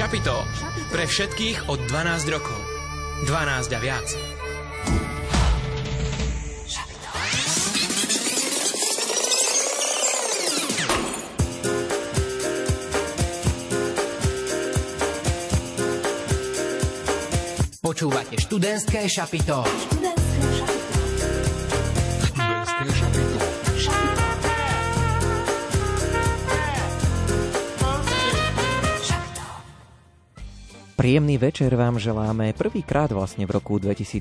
Šapito. Pre všetkých od 12 rokov. 12 a viac. Šapito. Počúvate študentské šapito. Príjemný večer vám želáme prvýkrát vlastne v roku 2023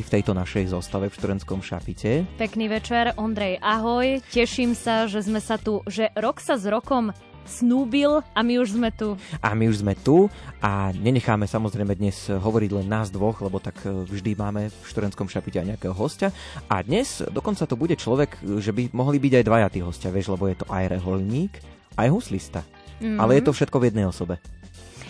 v tejto našej zostave v študentskom šapite. Pekný večer, Ondrej, ahoj. Teším sa, že sme sa tu, že rok sa s rokom snúbil a my už sme tu. A my už sme tu a nenecháme samozrejme dnes hovoriť len nás dvoch, lebo tak vždy máme v študentskom šapite aj nejakého hostia. A dnes dokonca to bude človek, že by mohli byť aj dvaja tí hostia, vieš, lebo je to aj reholník, aj huslista. Mm-hmm. Ale je to všetko v jednej osobe.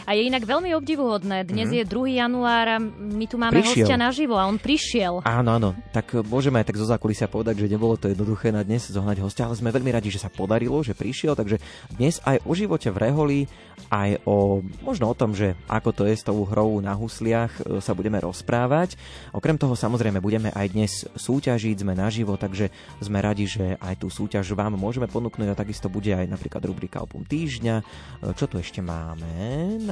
A je inak veľmi obdivuhodné. Dnes je 2. januára, my tu máme hostia naživo a on prišiel. Áno, áno. Tak môžeme aj tak zo zákulisia povedať, že nebolo to jednoduché na dnes zohnať hostia, ale sme veľmi radi, že sa podarilo, že prišiel. Takže dnes aj o živote v reholi, aj o možno o tom, že ako to je s tou hrou na husliach, sa budeme rozprávať. Okrem toho samozrejme budeme aj dnes súťažiť, sme naživo, takže sme radi, že aj tú súťaž vám môžeme ponúknuť a takisto bude aj napríklad rubrika Album týždňa. Čo tu ešte máme?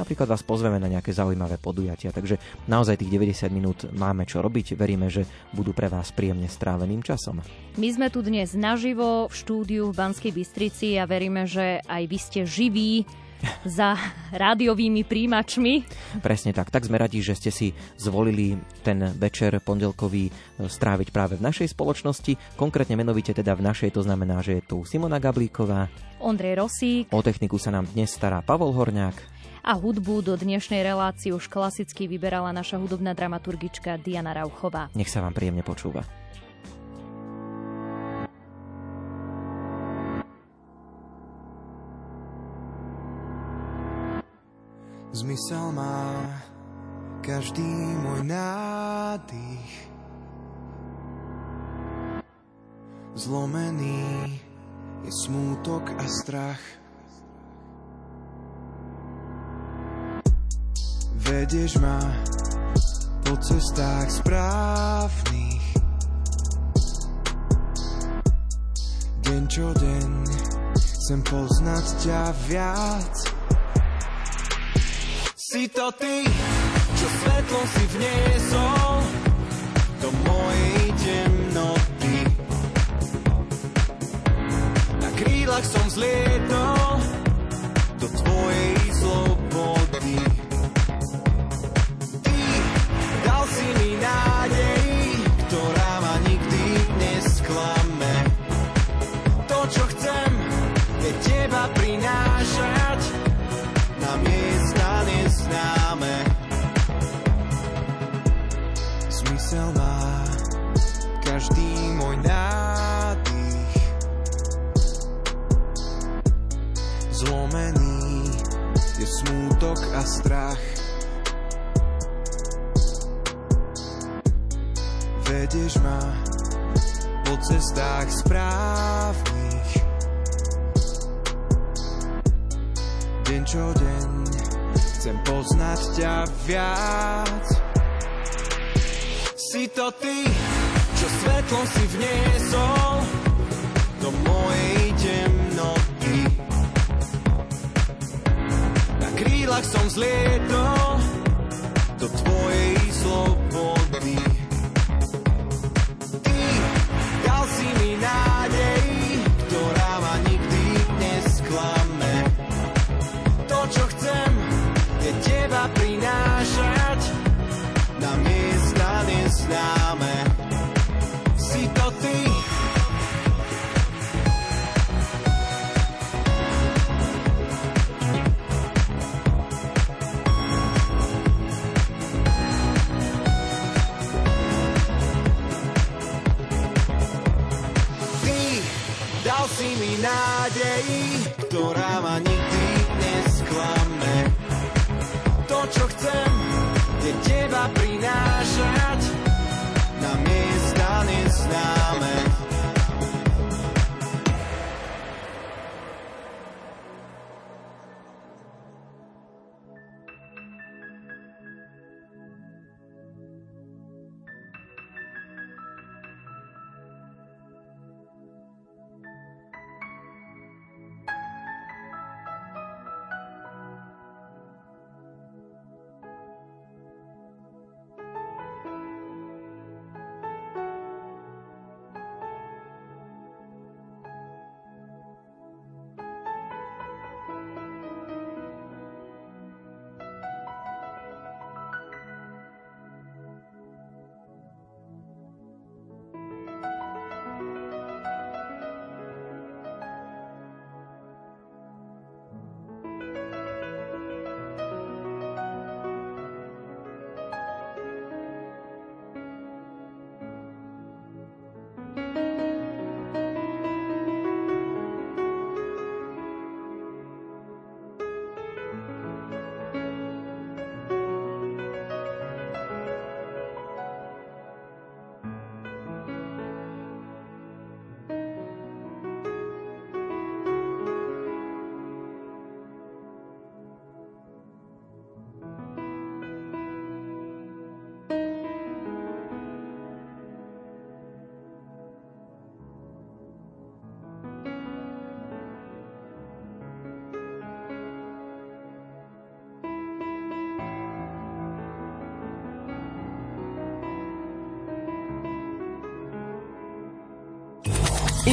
Napríklad vás pozveme na nejaké zaujímavé podujatia, takže naozaj tých 90 minút máme čo robiť. Veríme, že budú pre vás príjemne stráveným časom. My sme tu dnes naživo v štúdiu v Banskej Bystrici a veríme, že aj vy ste živí za rádiovými príjimačmi. Presne tak. Tak sme radi, že ste si zvolili ten večer pondelkový stráviť práve v našej spoločnosti. Konkrétne menovite teda v našej, to znamená, že je tu Simona Gablíková, Ondrej Rosík. O techniku sa nám dnes stará Pavol Horňák. A hudbu do dnešnej relácie už klasicky vyberala naša hudobná dramaturgička Diana Rauchová. Nech sa vám príjemne počúva. Zmysel má každý môj nádych, zlomený je smútok a strach. Vedieš ma po cestách správnych, deň čo deň chcem poznať ťa viac. Si to ty, čo svetlo si vniesol do mojej temnoty. Na krílach som zlietol do tvojej slobody. Si mi nádej, ktorá ma nikdy nesklame. To, čo chcem, je teba prinášať na miesta neznáme. Zmysel má každý môj nádych, zlomený je smútok a strach. Vedieš ma po cestách správnych, deň čo deň chcem poznať ťa viac. Si to ty, čo svetlo si vniesol do mojej temnoty. Na krílach som zlietol do tvojej slobody. Nádej, ktorá ma nikdy nesklame. To, čo chcem, je teba prinášať na miesta neznáme. Si to ty. Nádej, ktorá ma nikdy nesklame. To, čo chcem, je teba prinášať na miesta neznáme.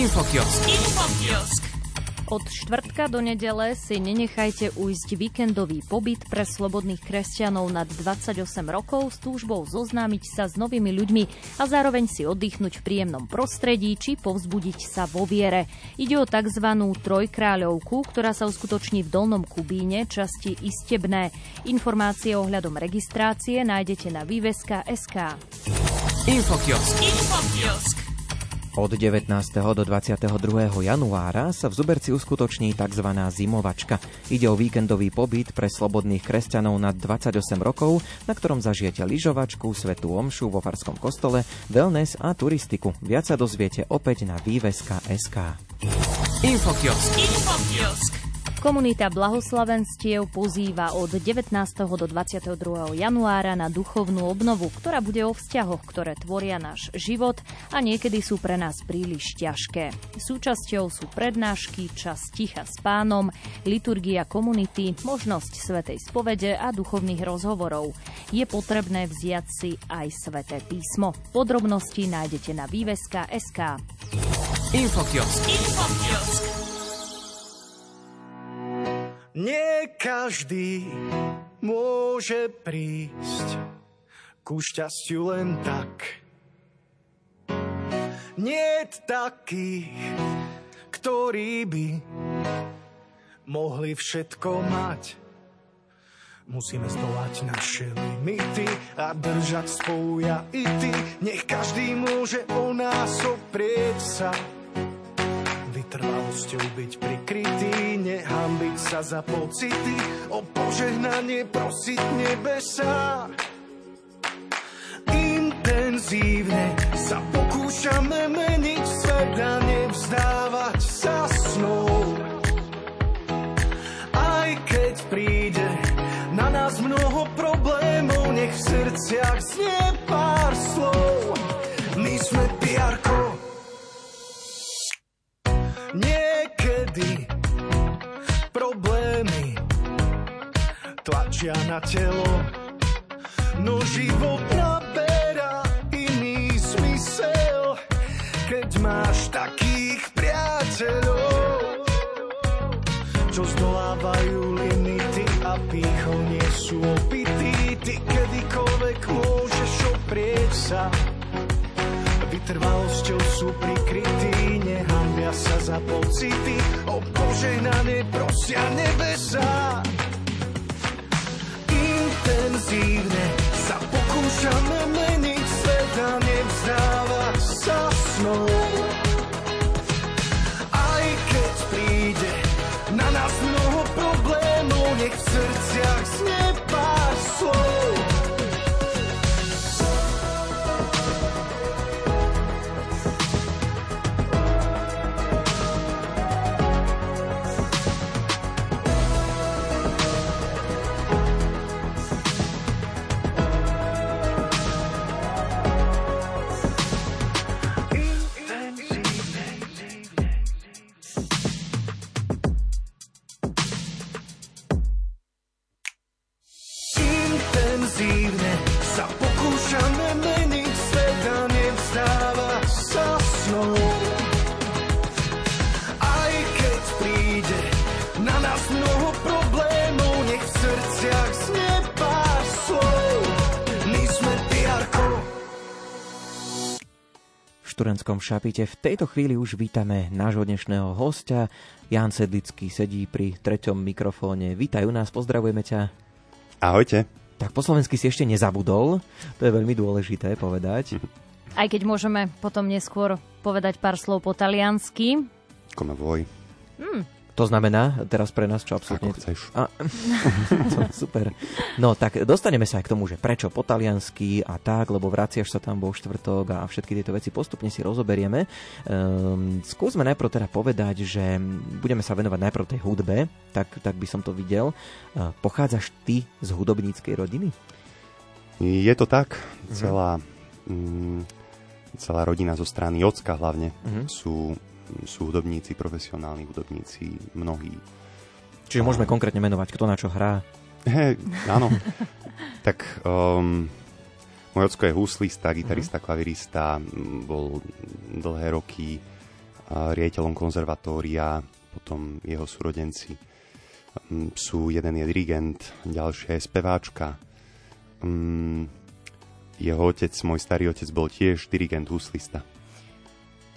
Infokiosk. Od štvrtka do nedele si nenechajte ujsť víkendový pobyt pre slobodných kresťanov nad 28 rokov s túžbou zoznámiť sa s novými ľuďmi a zároveň si oddychnúť v príjemnom prostredí či povzbudiť sa vo viere. Ide o tzv. Trojkráľovku, ktorá sa uskutoční v Dolnom Kubíne, časti Istebné. Informácie ohľadom registrácie nájdete na výveska.sk. Infokiosk. Od 19. do 22. januára sa v Zuberci uskutoční tzv. Zimovačka. Ide o víkendový pobyt pre slobodných kresťanov nad 28 rokov, na ktorom zažijete lyžovačku, svätú omšu vo farskom kostole, wellness a turistiku. Viac sa dozviete opäť na výveska.sk. Infokiosk. Komunita blahoslavenstiev pozýva od 19. do 22. januára na duchovnú obnovu, ktorá bude o vzťahoch, ktoré tvoria náš život a niekedy sú pre nás príliš ťažké. Súčasťou sú prednášky, čas ticha s Pánom, liturgia komunity, možnosť svätej spovede a duchovných rozhovorov. Je potrebné vziať si aj sväté písmo. Podrobnosti nájdete na výveska.sk. Infokiosk. Nie každý môže prísť ku šťastiu len tak. Nie takých, ktorí by mohli všetko mať. Musíme zdolať naše limity a držať spolu ja i ty. Nech každý môže o nás oprieť sa. Vytrvalosťou byť prikrytý, nehambiť sa za pocity, o požehnanie prosiť nebesa. Intenzívne sa pokúšame meniť svet a nevzdávať sa snou. Aj keď príde na nás mnoho problémov, nech v srdciach znie pár slov. My sme piarko. Niekedy problémy tlačia na telo, no život naberá iný zmysel, keď máš takých priateľov, čo zdolávajú limity a pýchou nie sú opití. Ty kedykoľvek môžeš oprieť sa, vytrvalosťou sú prikrytí, nehambia sa za pocity, o požehnanie prosia nebesa. Intenzívne sa pokúšame meniť svet a nevzdávať sa snou. Aj keď príde na nás mnoho problémov, nech v srdciach znie pár slov. V Turenskom šapite v tejto chvíli už vítame nášho dnešného hostia. Ján Sedlický sedí pri treťom mikrofóne. Vítajú nás, pozdravujeme ťa. Ahojte. Tak po slovensky si ešte nezabudol, to je veľmi dôležité povedať. Aj keď môžeme potom neskôr povedať pár slov po taliansky. Come vuoi. To znamená teraz pre nás čo absolútne... Ako chceš. Super. No tak dostaneme sa aj k tomu, že prečo po taliansky a tak, lebo vraciaš sa tam vo štvrtok a všetky tieto veci postupne si rozoberieme. Skúsme najprv teda povedať, že budeme sa venovať najprv tej hudbe, tak by som to videl. Pochádzaš ty z hudobníckej rodiny? Je to tak. Celá rodina zo strany ocka hlavne sú hudobníci, profesionálni hudobníci, mnohí. Čiže môžeme konkrétne menovať, kto na čo hrá? Áno. Tak môj ocko je huslista, gitarista, klavirista, bol dlhé roky riaditeľom konzervatória, potom jeho súrodenci sú, jeden je dirigent, ďalšia je speváčka. Jeho otec, môj starý otec, bol tiež dirigent, huslista.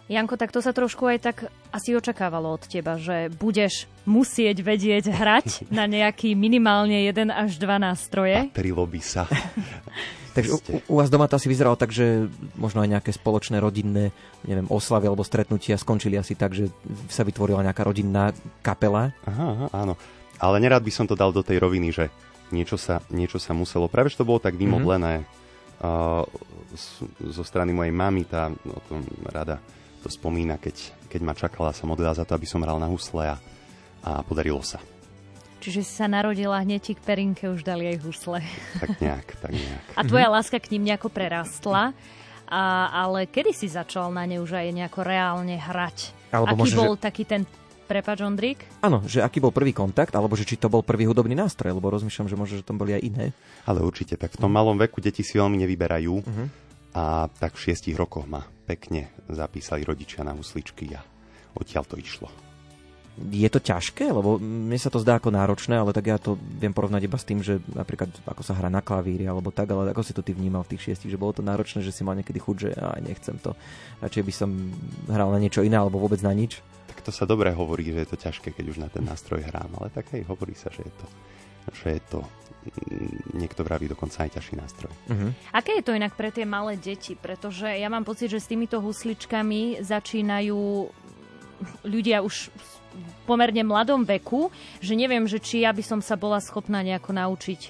Janko, tak to sa trošku aj tak asi očakávalo od teba, že budeš musieť vedieť hrať na nejaký minimálne 1 až 2 nástroje. Patrilo by sa. Takže u vás doma to asi vyzeralo tak, že možno aj nejaké spoločné rodinné, neviem, oslavy alebo stretnutia skončili asi tak, že sa vytvorila nejaká rodinná kapela. Aha, áno. Ale nerad by som to dal do tej roviny, že niečo sa muselo. Práve že to bolo tak vymodlené zo strany mojej mamy, tá o tom rada to spomína, keď ma čakala, som modlila za to, aby som hral na husle a podarilo sa. Čiže si sa narodila hneď k Perinke, už dali aj husle. Tak nejak. A tvoja láska k ním nejako prerastla, ale kedy si začal na ne už aj nejako reálne hrať? Aký bol taký ten, prepáč, Ondrík? Áno, že aký bol prvý kontakt, alebo že či to bol prvý hudobný nástroj, lebo rozmýšľam, že možno, že tam boli aj iné. Ale určite, tak v tom malom veku deti si veľmi nevyberajú. A tak v 6 rokoch ma pekne zapísali rodičia na husličky a odtiaľ to išlo. Je to ťažké? Lebo mne sa to zdá ako náročné, ale tak ja to viem porovnať iba s tým, že napríklad ako sa hrá na klavíri alebo tak, ale ako si to ty vnímal v tých 6, že bolo to náročné, že si mal niekedy chuť, že aj nechcem to. Radšej by som hral na niečo iné alebo vôbec na nič. Tak to sa dobre hovorí, že je to ťažké, keď už na ten nástroj hrám, ale tak hej, hovorí sa, že je to niekto vraví dokonca aj ťažší nástroj. Aké je to inak pre tie malé deti? Pretože ja mám pocit, že s týmito husličkami začínajú ľudia už v pomerne mladom veku, že neviem, že či ja by som sa bola schopná nejako naučiť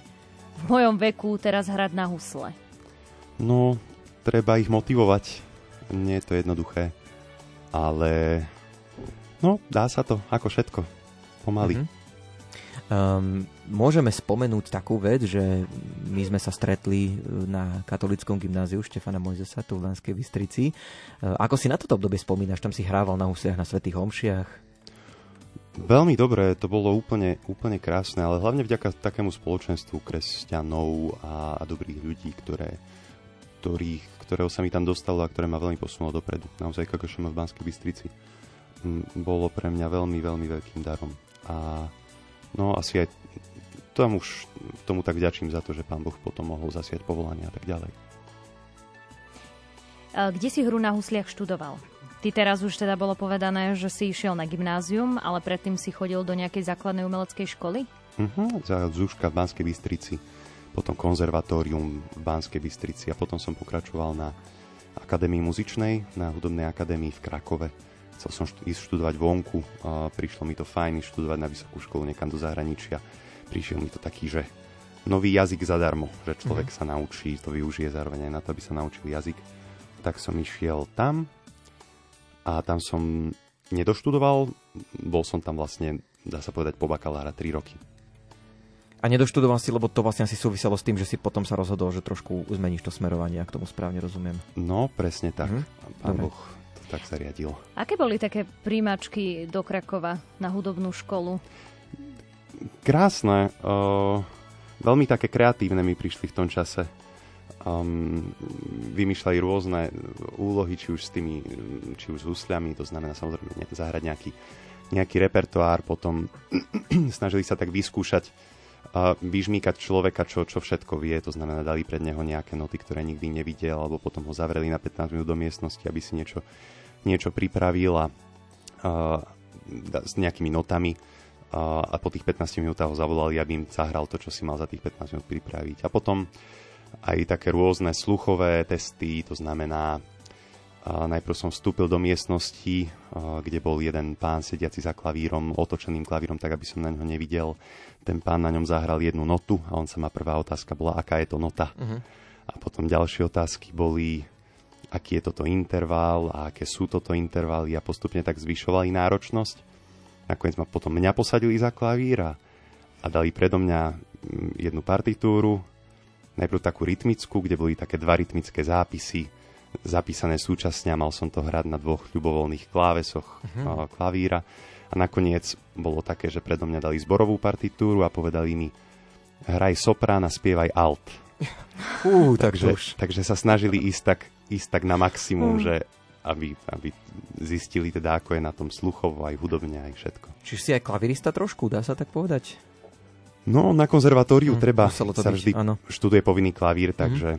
v mojom veku teraz hrať na husle. No, treba ich motivovať. Nie je to jednoduché. Ale no, dá sa to, ako všetko. Pomaly. Môžeme spomenúť takú vec, že my sme sa stretli na Katolíckom gymnáziu Štefana Mojzesa tu v Banskej Bystrici. Ako si na toto obdobie spomínaš? Tam si hrával na husliach, na svätých omšiach? Veľmi dobre, to bolo úplne krásne, ale hlavne vďaka takému spoločenstvu kresťanov a dobrých ľudí, ktorého sa mi tam dostalo a ktoré ma veľmi posunulo dopredu. Naozaj KGŠM v Banskej Bystrici bolo pre mňa veľmi, veľmi veľkým darom. A no asi aj tomu tak vďačím za to, že Pán Boh potom mohol zasiať povolania a tak ďalej. Kde si hru na husliach študoval? Ty teraz už teda bolo povedané, že si išiel na gymnázium, ale predtým si chodil do nejakej základnej umeleckej školy? Za Zúška v Banskej Bystrici, potom konzervatórium v Banskej Bystrici a potom som pokračoval na akadémii muzičnej, na hudobnej akadémii v Krakove. Chcel som ísť študovať vonku, prišlo mi to fajn študovať na vysokú školu niekam do zahraničia. Prišiel mi to taký, že nový jazyk zadarmo, že človek sa naučí, to využije zároveň aj na to, aby sa naučil jazyk. Tak som išiel tam a tam som nedoštudoval, bol som tam vlastne, dá sa povedať, po bakalára 3 roky. A nedoštudoval si, lebo to vlastne asi súviselo s tým, že si potom sa rozhodol, že trošku zmeníš to smerovanie, ak tomu správne rozumiem. No, presne tak. Pán Boh tak sa riadilo. Aké boli také príjmačky do Krakova na hudobnú školu? Krásne. Veľmi také kreatívne mi prišli v tom čase. Vymýšľali rôzne úlohy, či už s husľami, to znamená samozrejme zahrať nejaký repertoár, potom snažili sa tak vyskúšať, vyžmýkať človeka, čo všetko vie, to znamená dali pred neho nejaké noty, ktoré nikdy nevidel, alebo potom ho zavreli na 15 minút do miestnosti, aby si niečo pripravila s nejakými notami a po tých 15 minútach ho zavolali, aby im zahral to, čo si mal za tých 15 minút pripraviť. A potom aj také rôzne sluchové testy, to znamená najprv som vstúpil do miestnosti, kde bol jeden pán sediaci za klavírom, otočeným klavírom, tak aby som na ňo nevidel. Ten pán na ňom zahral jednu notu a on sa ma prvá otázka bola, aká je to nota. A potom ďalšie otázky boli, aký je toto interval a aké sú toto intervály a postupne tak zvyšovali náročnosť. Nakoniec ma potom mňa posadili za klavír a dali predo mňa jednu partitúru, najprv takú rytmickú, kde boli také dva rytmické zápisy, zapísané súčasne a mal som to hrať na dvoch ľubovoľných klávesoch klavíra a nakoniec bolo také, že predo mňa dali zborovú partitúru a povedali mi hraj soprán a spievaj alt. Takže sa snažili ísť tak na maximum, že aby zistili teda, ako je na tom sluchovo, aj hudobne, aj všetko. Čiže si aj klavirista trošku, dá sa tak povedať? No, na konzervatóriu treba, sa vždy študuje povinný klavír, takže...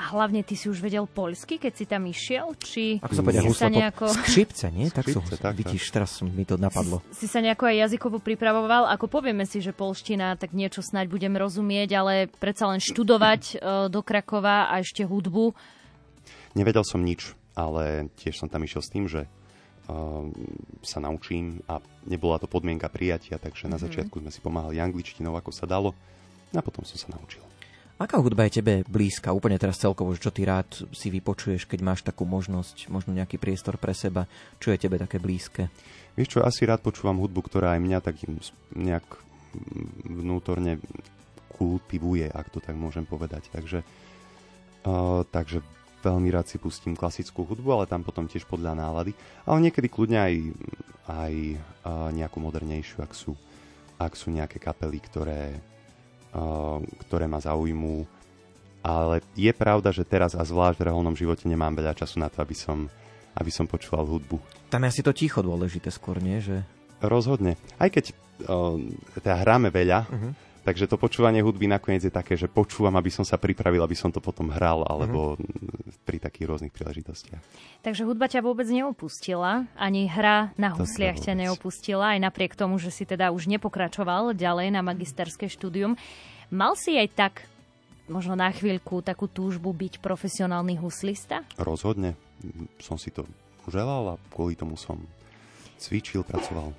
A hlavne ty si už vedel poľsky, keď si tam išiel? Či ako sa povedia, husla nejako... Skřipce, nie? Tak sú husla. Vidíš, teraz mi to napadlo. Si sa nejako aj jazykovo pripravoval? Ako povieme si, že poľština, tak niečo snáď budem rozumieť, ale predsa len študovať do Krakova a ešte hudbu? Nevedel som nič, ale tiež som tam išiel s tým, že sa naučím a nebola to podmienka prijatia, takže na začiatku sme si pomáhali angličtinou, ako sa dalo, a potom som sa naučil. Aká hudba je tebe blízka? Úplne teraz celkovo, čo ty rád si vypočuješ, keď máš takú možnosť, možno nejaký priestor pre seba? Čo je tebe také blízke? Vieš čo, asi rád počúvam hudbu, ktorá aj mňa takým nejak vnútorne kultivuje, ak to tak môžem povedať. Takže veľmi rád si pustím klasickú hudbu, ale tam potom tiež podľa nálady. Ale niekedy kľudne aj nejakú modernejšiu, ak sú nejaké kapely, ktoré ma zaujímujú. Ale je pravda, že teraz a zvlášť v reholnom živote nemám veľa času na to, aby som počúval hudbu. Tam je asi to ticho dôležité skôr, nie? Že... Rozhodne. Aj keď teda hráme veľa, takže to počúvanie hudby nakoniec je také, že počúvam, aby som sa pripravil, aby som to potom hral, alebo pri takých rôznych príležitostiach. Takže hudba ťa vôbec neopustila, ani hra na husliach ťa neopustila, aj napriek tomu, že si teda už nepokračoval ďalej na magisterské štúdium. Mal si aj tak, možno na chvíľku, takú túžbu byť profesionálny huslista? Rozhodne. Som si to želal a kvôli tomu som cvičil, pracoval.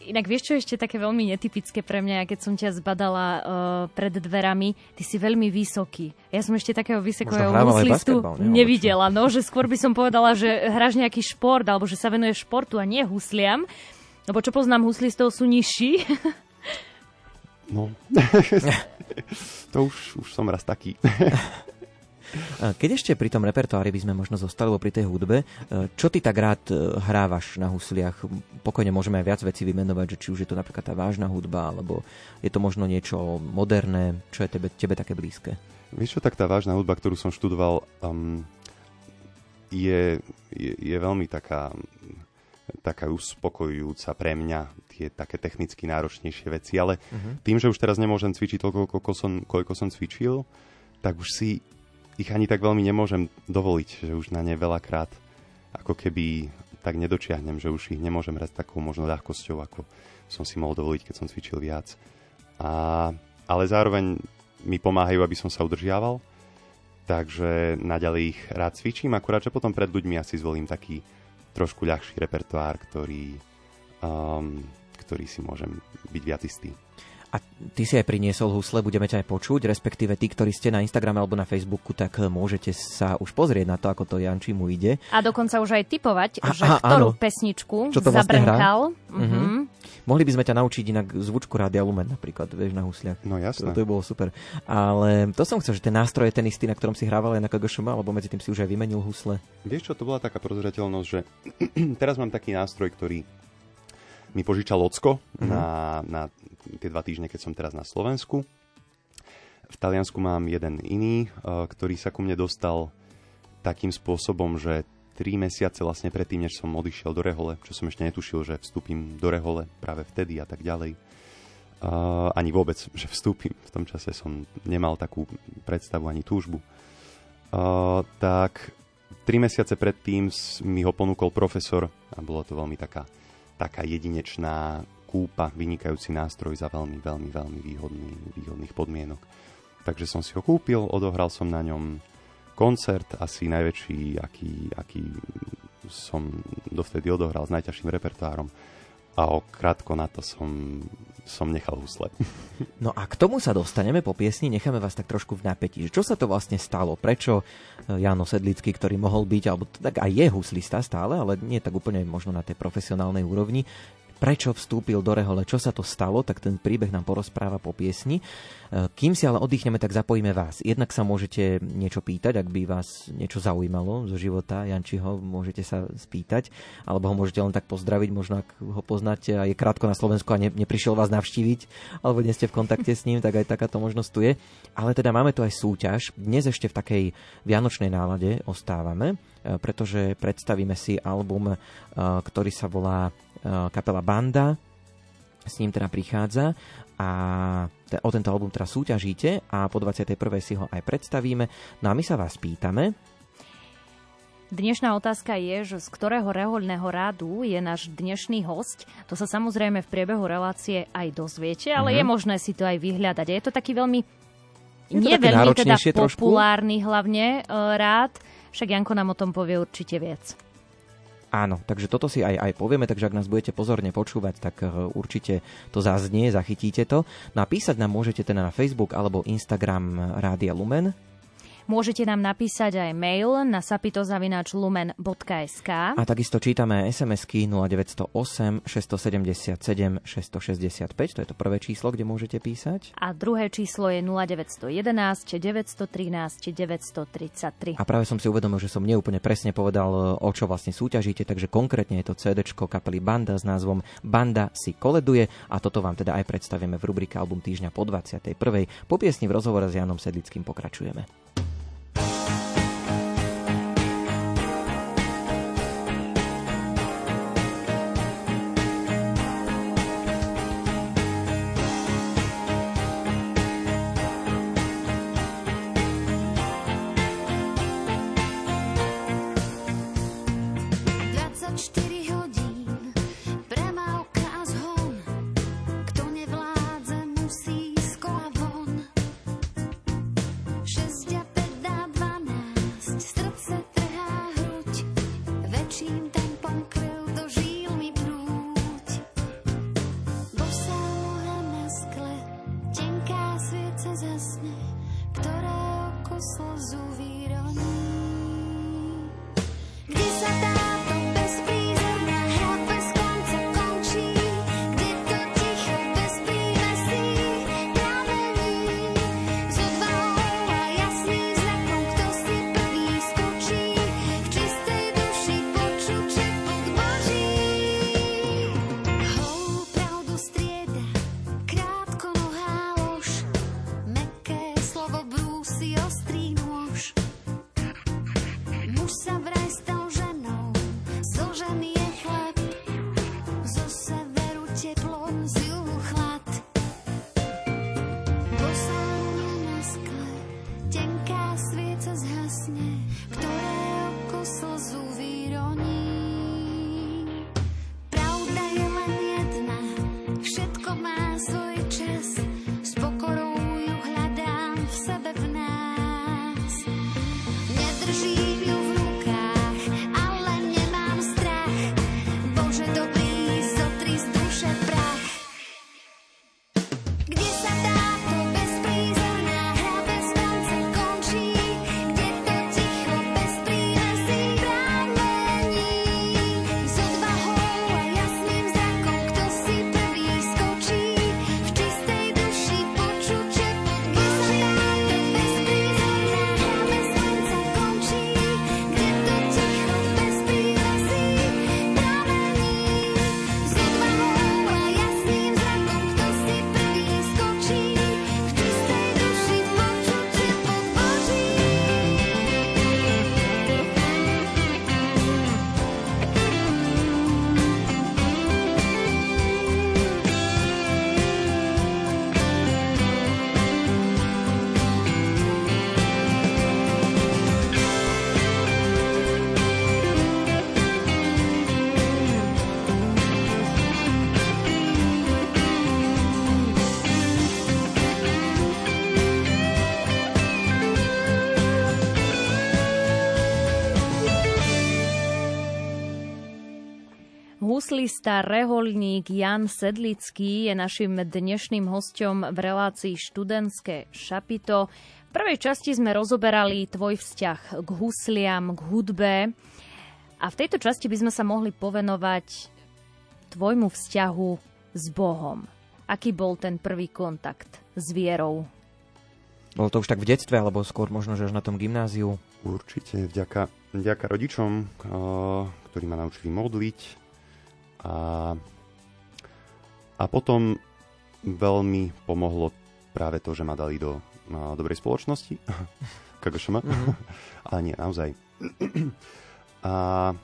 Inak vieš, čo je ešte také veľmi netypické pre mňa, keď som ťa zbadala pred dverami, ty si veľmi vysoký. Ja som ešte takého vysokého huslistu nevidela, no, že skôr by som povedala, že hráš nejaký šport, alebo že sa venuješ športu a nie husliam, lebo čo poznám, huslistov sú nižší. No, to už som raz taký. Keď ešte pri tom repertoári by sme možno zostali pri tej hudbe, čo ty tak rád hrávaš na husliach? Pokojne môžeme aj viac vecí vymenovať, že či už je to napríklad tá vážna hudba, alebo je to možno niečo moderné, čo je tebe také blízke? Vieš čo, tak tá vážna hudba, ktorú som študoval, je veľmi taká uspokojujúca pre mňa, tie také technicky náročnejšie veci, ale tým, že už teraz nemôžem cvičiť toľko, koľko som cvičil, tak už si ich ani tak veľmi nemôžem dovoliť, že už na ne veľakrát ako keby tak nedočiahnem, že už ich nemôžem hrať takou možno ľahkosťou, ako som si mohol dovoliť, keď som cvičil viac. Ale zároveň mi pomáhajú, aby som sa udržiaval, takže naďalej ich rád cvičím, akurát, že potom pred ľuďmi asi zvolím taký trošku ľahší repertoár, ktorý si môžem byť viac istý. A ty si aj priniesol husle, budeme ťa aj počuť, respektíve tí, ktorí ste na Instagrame alebo na Facebooku, tak môžete sa už pozrieť na to, ako to Janči mu ide. A dokonca už aj tipovať, že ktorú pesničku zabrnkal. Mohli by sme ťa naučiť inak zvučku Rádia Lumen napríklad, vieš, na husliach. No jasné. To by bolo super. Ale to som chcel, že ten nástroj je ten istý, na ktorom si hrával aj na KGŠM, alebo medzi tým si už aj vymenil husle. Vieš čo, to bola taká prozreteľnosť, že teraz mám taký nástroj, ktorý mi požičal Ocko na tie 2 týždne, keď som teraz na Slovensku. V Taliansku mám jeden iný, ktorý sa ku mne dostal takým spôsobom, že 3 mesiace vlastne predtým, než som odišiel do rehole, čo som ešte netušil, že vstúpim do rehole práve vtedy a tak ďalej. Ani vôbec, že vstúpim. V tom čase som nemal takú predstavu ani túžbu. Tak 3 mesiace predtým mi ho ponúkol profesor a bolo to veľmi taká jedinečná kúpa, vynikajúci nástroj za veľmi, veľmi, veľmi výhodných podmienok. Takže som si ho kúpil, odohral som na ňom koncert, asi najväčší, aký som dovtedy odohral, s najťažším repertoárom. A krátko na to som nechal husle. No a k tomu sa dostaneme po piesni, necháme vás tak trošku v napätí. Čo sa to vlastne stalo? Prečo Ján Sedlický, ktorý mohol byť, alebo tak aj je huslista stále, ale nie tak úplne možno na tej profesionálnej úrovni, prečo vstúpil do rehole, čo sa to stalo, tak ten príbeh nám porozpráva po piesni. Kým si ale oddychneme, tak zapojíme vás. Jednak sa môžete niečo pýtať, ak by vás niečo zaujímalo zo života Jančiho, môžete sa spýtať, alebo ho môžete len tak pozdraviť, možno ak ho poznáte a je krátko na Slovensku a neprišiel vás navštíviť, alebo nie ste v kontakte s ním, tak aj takáto možnosť tu je. Ale teda máme tu aj súťaž. Dnes ešte v takej vianočnej nálade ostávame. pretože predstavíme si album, ktorý sa volá kapela Banda. S ním teda prichádza a o tento album teraz súťažíte a po 21. si ho aj predstavíme. No a my sa vás pýtame. Dnešná otázka je, že z ktorého rehoľného rádu je náš dnešný hosť. To sa samozrejme v priebehu relácie aj dozviete, ale je možné si to aj vyhľadať. A je to taký veľmi, nie veľmi teda populárny hlavne rád, však Janko nám o tom povie určite viac. Áno, takže toto si aj povieme, takže ak nás budete pozorne počúvať, tak určite to zaznie, zachytíte to. Napísať nám môžete teda na Facebook alebo Instagram Rádia Lumen. Môžete nám napísať aj mail na sapito@lumen.sk. A takisto čítame SMS-ky 0908 677 665, to je to prvé číslo, kde môžete písať. A druhé číslo je 0911 913 933. A práve som si uvedomil, že som neúplne presne povedal, o čo vlastne súťažíte, takže konkrétne je to CDčko kapely Banda s názvom Banda si koleduje a toto vám teda aj predstavíme v rubrike Album týždňa po 21. Po piesni v rozhovore s Jánom Sedlickým pokračujeme. Huslista, reholník Ján Sedlický je našim dnešným hosťom v relácii Študentské šapito. V prvej časti sme rozoberali tvoj vzťah k husliam, k hudbe a v tejto časti by sme sa mohli povenovať tvojmu vzťahu s Bohom. Aký bol ten prvý kontakt s vierou? Bolo to už tak v detstve, alebo skôr možno, že už na tom gymnáziu? Určite, vďaka rodičom, ktorí ma naučili modliť. A potom veľmi pomohlo práve to, že ma dali do dobrej spoločnosti. Kagošama. Ale nie, naozaj. A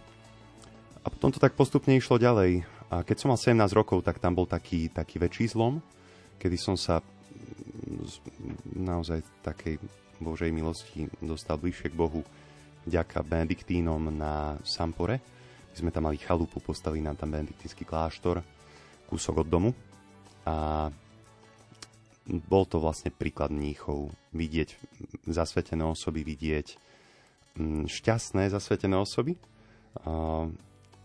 potom to tak postupne išlo ďalej. A keď som mal 17 rokov, tak tam bol taký väčší zlom, kedy som sa naozaj takej Božej milosti dostal bližšie k Bohu vďaka benediktínom na Sampore. My sme tam mali chalupu, postavili nám tam benediktínsky kláštor, kúsok od domu. A bol to vlastne príklad mníchov vidieť zasvetené osoby, vidieť šťastné zasvetené osoby,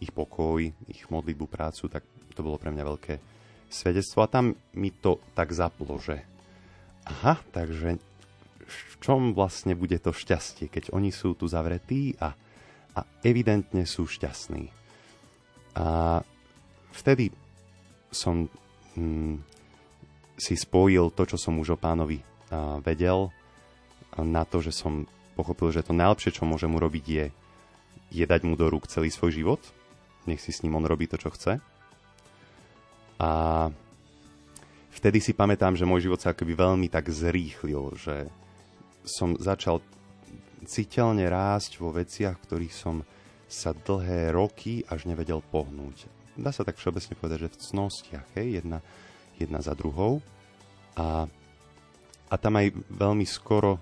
ich pokoj, ich modlitbu, prácu, tak to bolo pre mňa veľké svedectvo. A tam mi to tak zaplo, že aha, takže v čom vlastne bude to šťastie, keď oni sú tu zavretí a evidentne sú šťastní. A vtedy som si spojil to, čo som už o pánovi vedel, na to, že som pochopil, že to najlepšie, čo môžem urobiť, je dať mu do rúk celý svoj život. Nech si s ním on robí to, čo chce. A vtedy si pamätám, že môj život sa akoby veľmi tak zrýchlil, že som začal citeľne rásť vo veciach, ktorých som sa dlhé roky až nevedel pohnúť. Dá sa tak všeobecne povedať, že v cnostiach, jedna za druhou. A tam aj veľmi skoro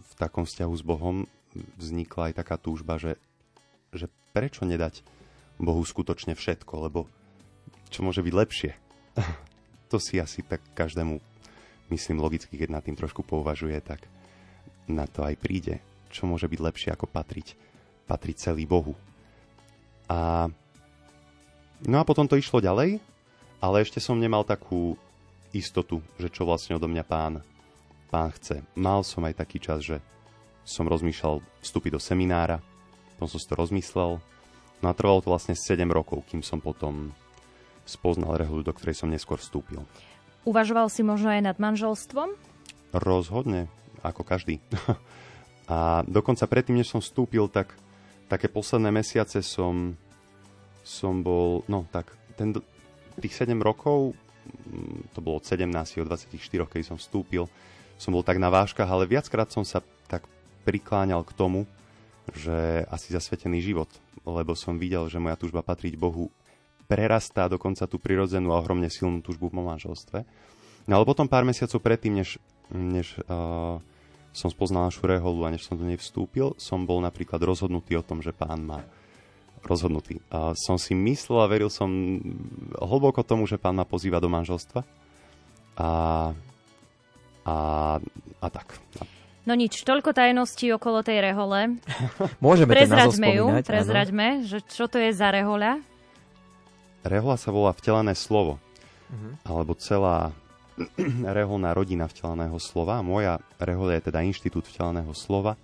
v takom vzťahu s Bohom vznikla aj taká túžba, že prečo nedať Bohu skutočne všetko, lebo čo môže byť lepšie. To si asi tak každému, myslím logicky, keď nad tým trošku pouvažuje, tak na to aj príde. Čo môže byť lepšie, ako patriť celý Bohu. No a potom to išlo ďalej, ale ešte som nemal takú istotu, že čo vlastne odo mňa pán chce. Mal som aj taký čas, že som rozmýšľal vstúpiť do seminára, potom som si to rozmyslel. No a trvalo to vlastne 7 rokov, kým som potom spoznal rehoľu, do ktorej som neskôr vstúpil. Uvažoval si možno aj nad manželstvom? Rozhodne, ako každý. A dokonca predtým, než som vstúpil, tak také posledné mesiace som bol, no tak, tých 7 rokov, to bolo od 17 do 24, keď som vstúpil, som bol tak na vážkach, ale viackrát som sa tak prikláňal k tomu, že asi zasvetený život, lebo som videl, že moja túžba patriť Bohu prerastá dokonca tú prirodzenú a ohromne silnú túžbu po manželstve. No ale potom pár mesiacov predtým, než som spoznal našu reholu a než som do nej vstúpil, som bol napríklad rozhodnutý o tom, že pán má rozhodnutý. Som si myslel a veril som hlboko tomu, že pán ma pozýva do manželstva. A tak. No nič, toľko tajností okolo tej rehole. Môžeme ten názov spomínať. Prezraďme, že čo to je za rehoľa. Rehoľa sa volá Vtelené slovo, alebo celá rehoľná rodina Vteleného slova. Moja rehoľa je teda Inštitút vteleného slova.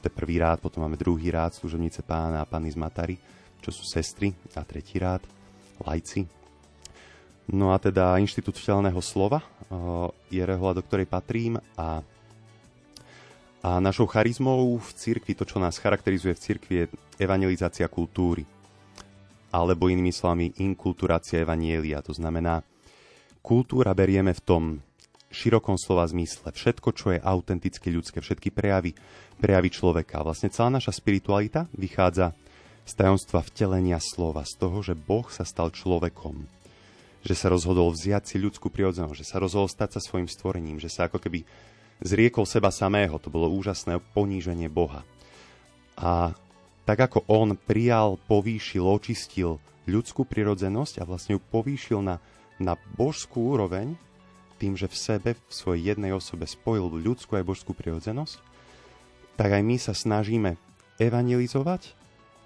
To je prvý rád, potom máme druhý rád, služobnice pána a pány z Matary, čo sú sestry, a tretí rád, lajci. No a teda Inštitút vteleného slova je rehoľa, do ktorej patrím, a našou charizmou v cirkvi, to, čo nás charakterizuje v cirkvi, je evangelizácia kultúry. Alebo inými slovami inkulturácia evanjelia. To znamená, kultúra berieme v tom širokom slova zmysle. Všetko, čo je autenticky ľudské, všetky prejavy človeka. Vlastne celá naša spiritualita vychádza z tajomstva vtelenia slova, z toho, že Boh sa stal človekom, že sa rozhodol vziať si ľudskú prirodzenosť, že sa rozhodol stať sa svojim stvorením, že sa ako keby zriekol seba samého. To bolo úžasné poníženie Boha. A tak ako on prijal, povýšil, očistil ľudskú prirodzenosť a vlastne ju povýšil na božskú úroveň tým, že v sebe, v svojej jednej osobe spojil ľudskú aj božskú prirodzenosť, tak aj my sa snažíme evangelizovať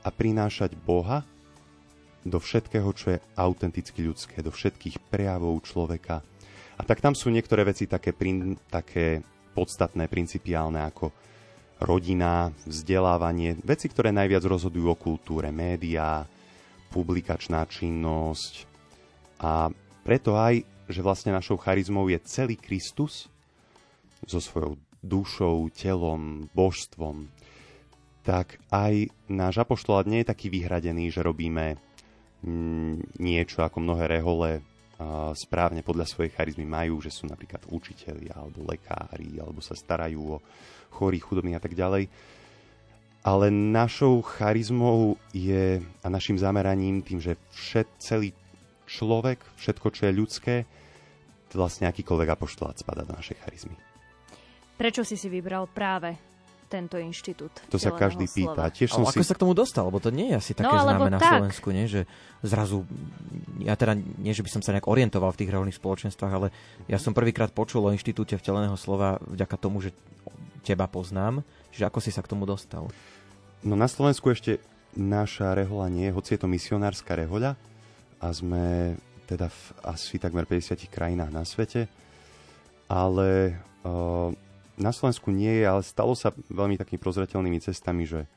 a prinášať Boha do všetkého, čo je autenticky ľudské, do všetkých prejavov človeka. A tak tam sú niektoré veci také podstatné, principiálne, ako rodina, vzdelávanie, veci, ktoré najviac rozhodujú o kultúre, médiá, publikačná činnosť. A preto aj, že vlastne našou charizmou je celý Kristus so svojou dušou, telom, božstvom, tak aj náš apoštolát nie je taký vyhradený, že robíme niečo ako mnohé rehole správne podľa svojej charizmy majú, že sú napríklad učitelia, alebo lekári, alebo sa starajú o chorých, chudobných a tak ďalej. ale našou charizmou je a našim zameraním tým, že celý človek, všetko, čo je ľudské, vlastne akýkoľvek apoštolát spadá do našej charizmy. Prečo si vybral práve tento inštitút? To sa každý pýta. Ako sa k tomu dostal? Lebo to nie je asi také známe na Slovensku, nie? Že zrazu, ja teda nie, že by som sa nejak orientoval v tých reholných spoločenstvách, ale ja som prvýkrát počul o inštitúte vteleného slova vďaka tomu, že teba poznám. Že ako si sa k tomu dostal? No na Slovensku ešte naša rehoľa nie, hoci je to misionárska rehoľa a sme teda v asi takmer 50 krajinách na svete, ale na Slovensku nie je, ale stalo sa veľmi takými prozreteľnými cestami, že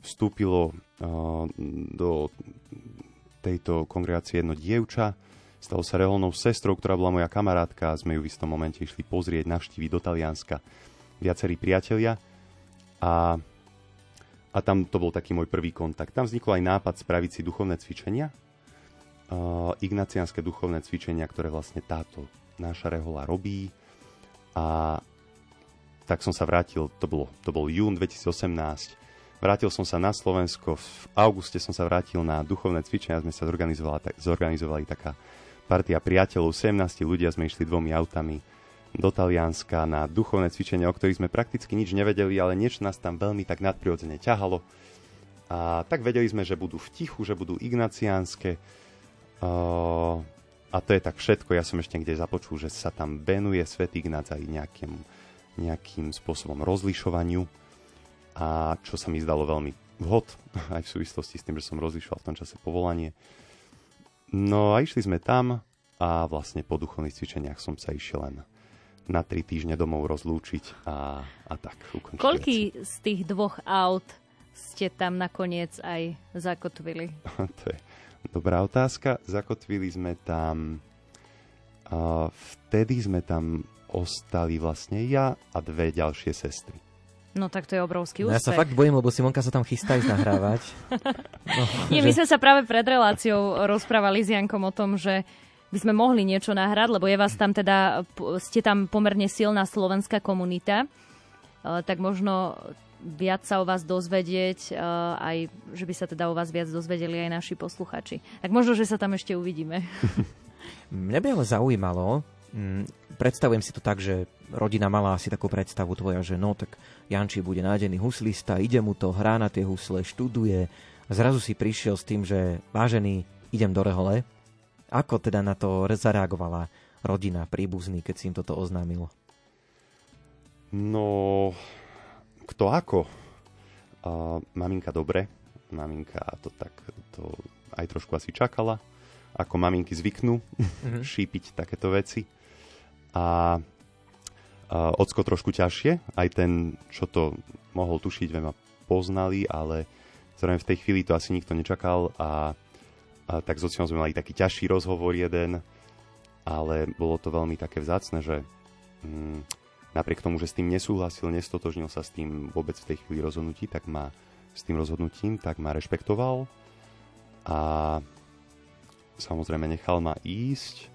vstúpilo do tejto kongregácie jedno dievča, stalo sa reholnou sestrou, ktorá bola moja kamarátka a sme ju v istom momente išli pozrieť, navštíviť do Talianska viacerí priatelia a tam to bol taký môj prvý kontakt. Tam vznikol aj nápad spraviť si duchovné cvičenia, ignaciánske duchovné cvičenia, ktoré vlastne táto naša rehoľa robí a tak som sa vrátil, to bol jún 2018, vrátil som sa na Slovensko, v auguste som sa vrátil na duchovné cvičenia, sme sa zorganizovali taká partia priateľov, 17 ľudia sme išli 2 autami do Talianska na duchovné cvičenia, o ktorých sme prakticky nič nevedeli, ale niečo nás tam veľmi tak nadprirodzene ťahalo a tak vedeli sme, že budú v tichu, že budú ignaciánske a to je tak všetko. Ja som ešte niekde započul, že sa tam venuje svätý Ignác aj nejakým spôsobom rozlišovaniu a čo sa mi zdalo veľmi vhod aj v súvislosti s tým, že som rozlišoval v tom čase povolanie. No a išli sme tam a vlastne po duchovných cvičeniach som sa išiel len na 3 týždne domov rozlúčiť a tak ukončiť. Koľký z tých 2 aut ste tam nakoniec aj zakotvili? To je dobrá otázka. Zakotvili sme tam vtedy sme tam ostali vlastne ja a 2 ďalšie sestry. No tak to je obrovský úspech. Ja sa fakt bojím, lebo Simonka sa tam chystá ísť nahrávať. My sme sa práve pred reláciou rozprávali s Jankom o tom, že by sme mohli niečo nahrať, lebo je vás tam teda, ste tam pomerne silná slovenská komunita, tak možno viac sa o vás dozvedieť, aj že by sa teda o vás viac dozvedeli aj naši posluchači. Tak možno, že sa tam ešte uvidíme. Mňa by ale zaujímalo, predstavujem si to tak, že rodina mala asi takú predstavu tvoja, že no tak Janči bude nádený huslista, ide mu to, hrá na tie husle, študuje a zrazu si prišiel s tým, že vážený, idem do rehole. Ako teda na to zareagovala rodina, príbuzný, keď si im toto oznámil? No, kto ako? Maminka dobre, maminka to aj trošku asi čakala, ako maminky zvyknú šípiť takéto veci. A ocko trošku ťažšie, aj ten, čo to mohol tušiť, ma poznali, ale v tej chvíli to asi nikto nečakal a tak s otcom sme mali taký ťažší rozhovor jeden, ale bolo to veľmi také vzácne, že napriek tomu, že s tým nesúhlasil, nestotožnil sa s tým vôbec v tej chvíli rozhodnutí, tak ma rešpektoval a samozrejme nechal ma ísť.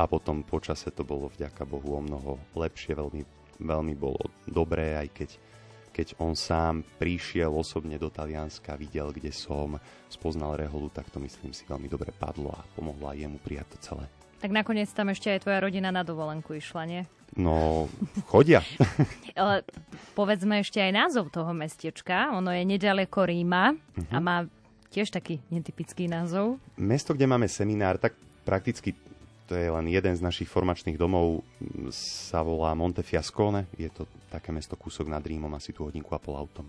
A potom po čase to bolo vďaka Bohu o mnoho lepšie, veľmi, veľmi bolo dobré, aj keď on sám prišiel osobne do Talianska, videl, kde som, spoznal reholu, tak to myslím si veľmi dobre padlo a pomohlo aj jemu prijať to celé. Tak nakoniec tam ešte aj tvoja rodina na dovolenku išla, nie? No, chodia. Povedzme ešte aj názov toho mestečka, ono je nedaleko Ríma a má tiež taký netypický názov. Mesto, kde máme seminár, tak prakticky to je len jeden z našich formačných domov, sa volá Montefiascone. Je to také mesto kúsok nad Rímom, asi tú hodinku a pol autom.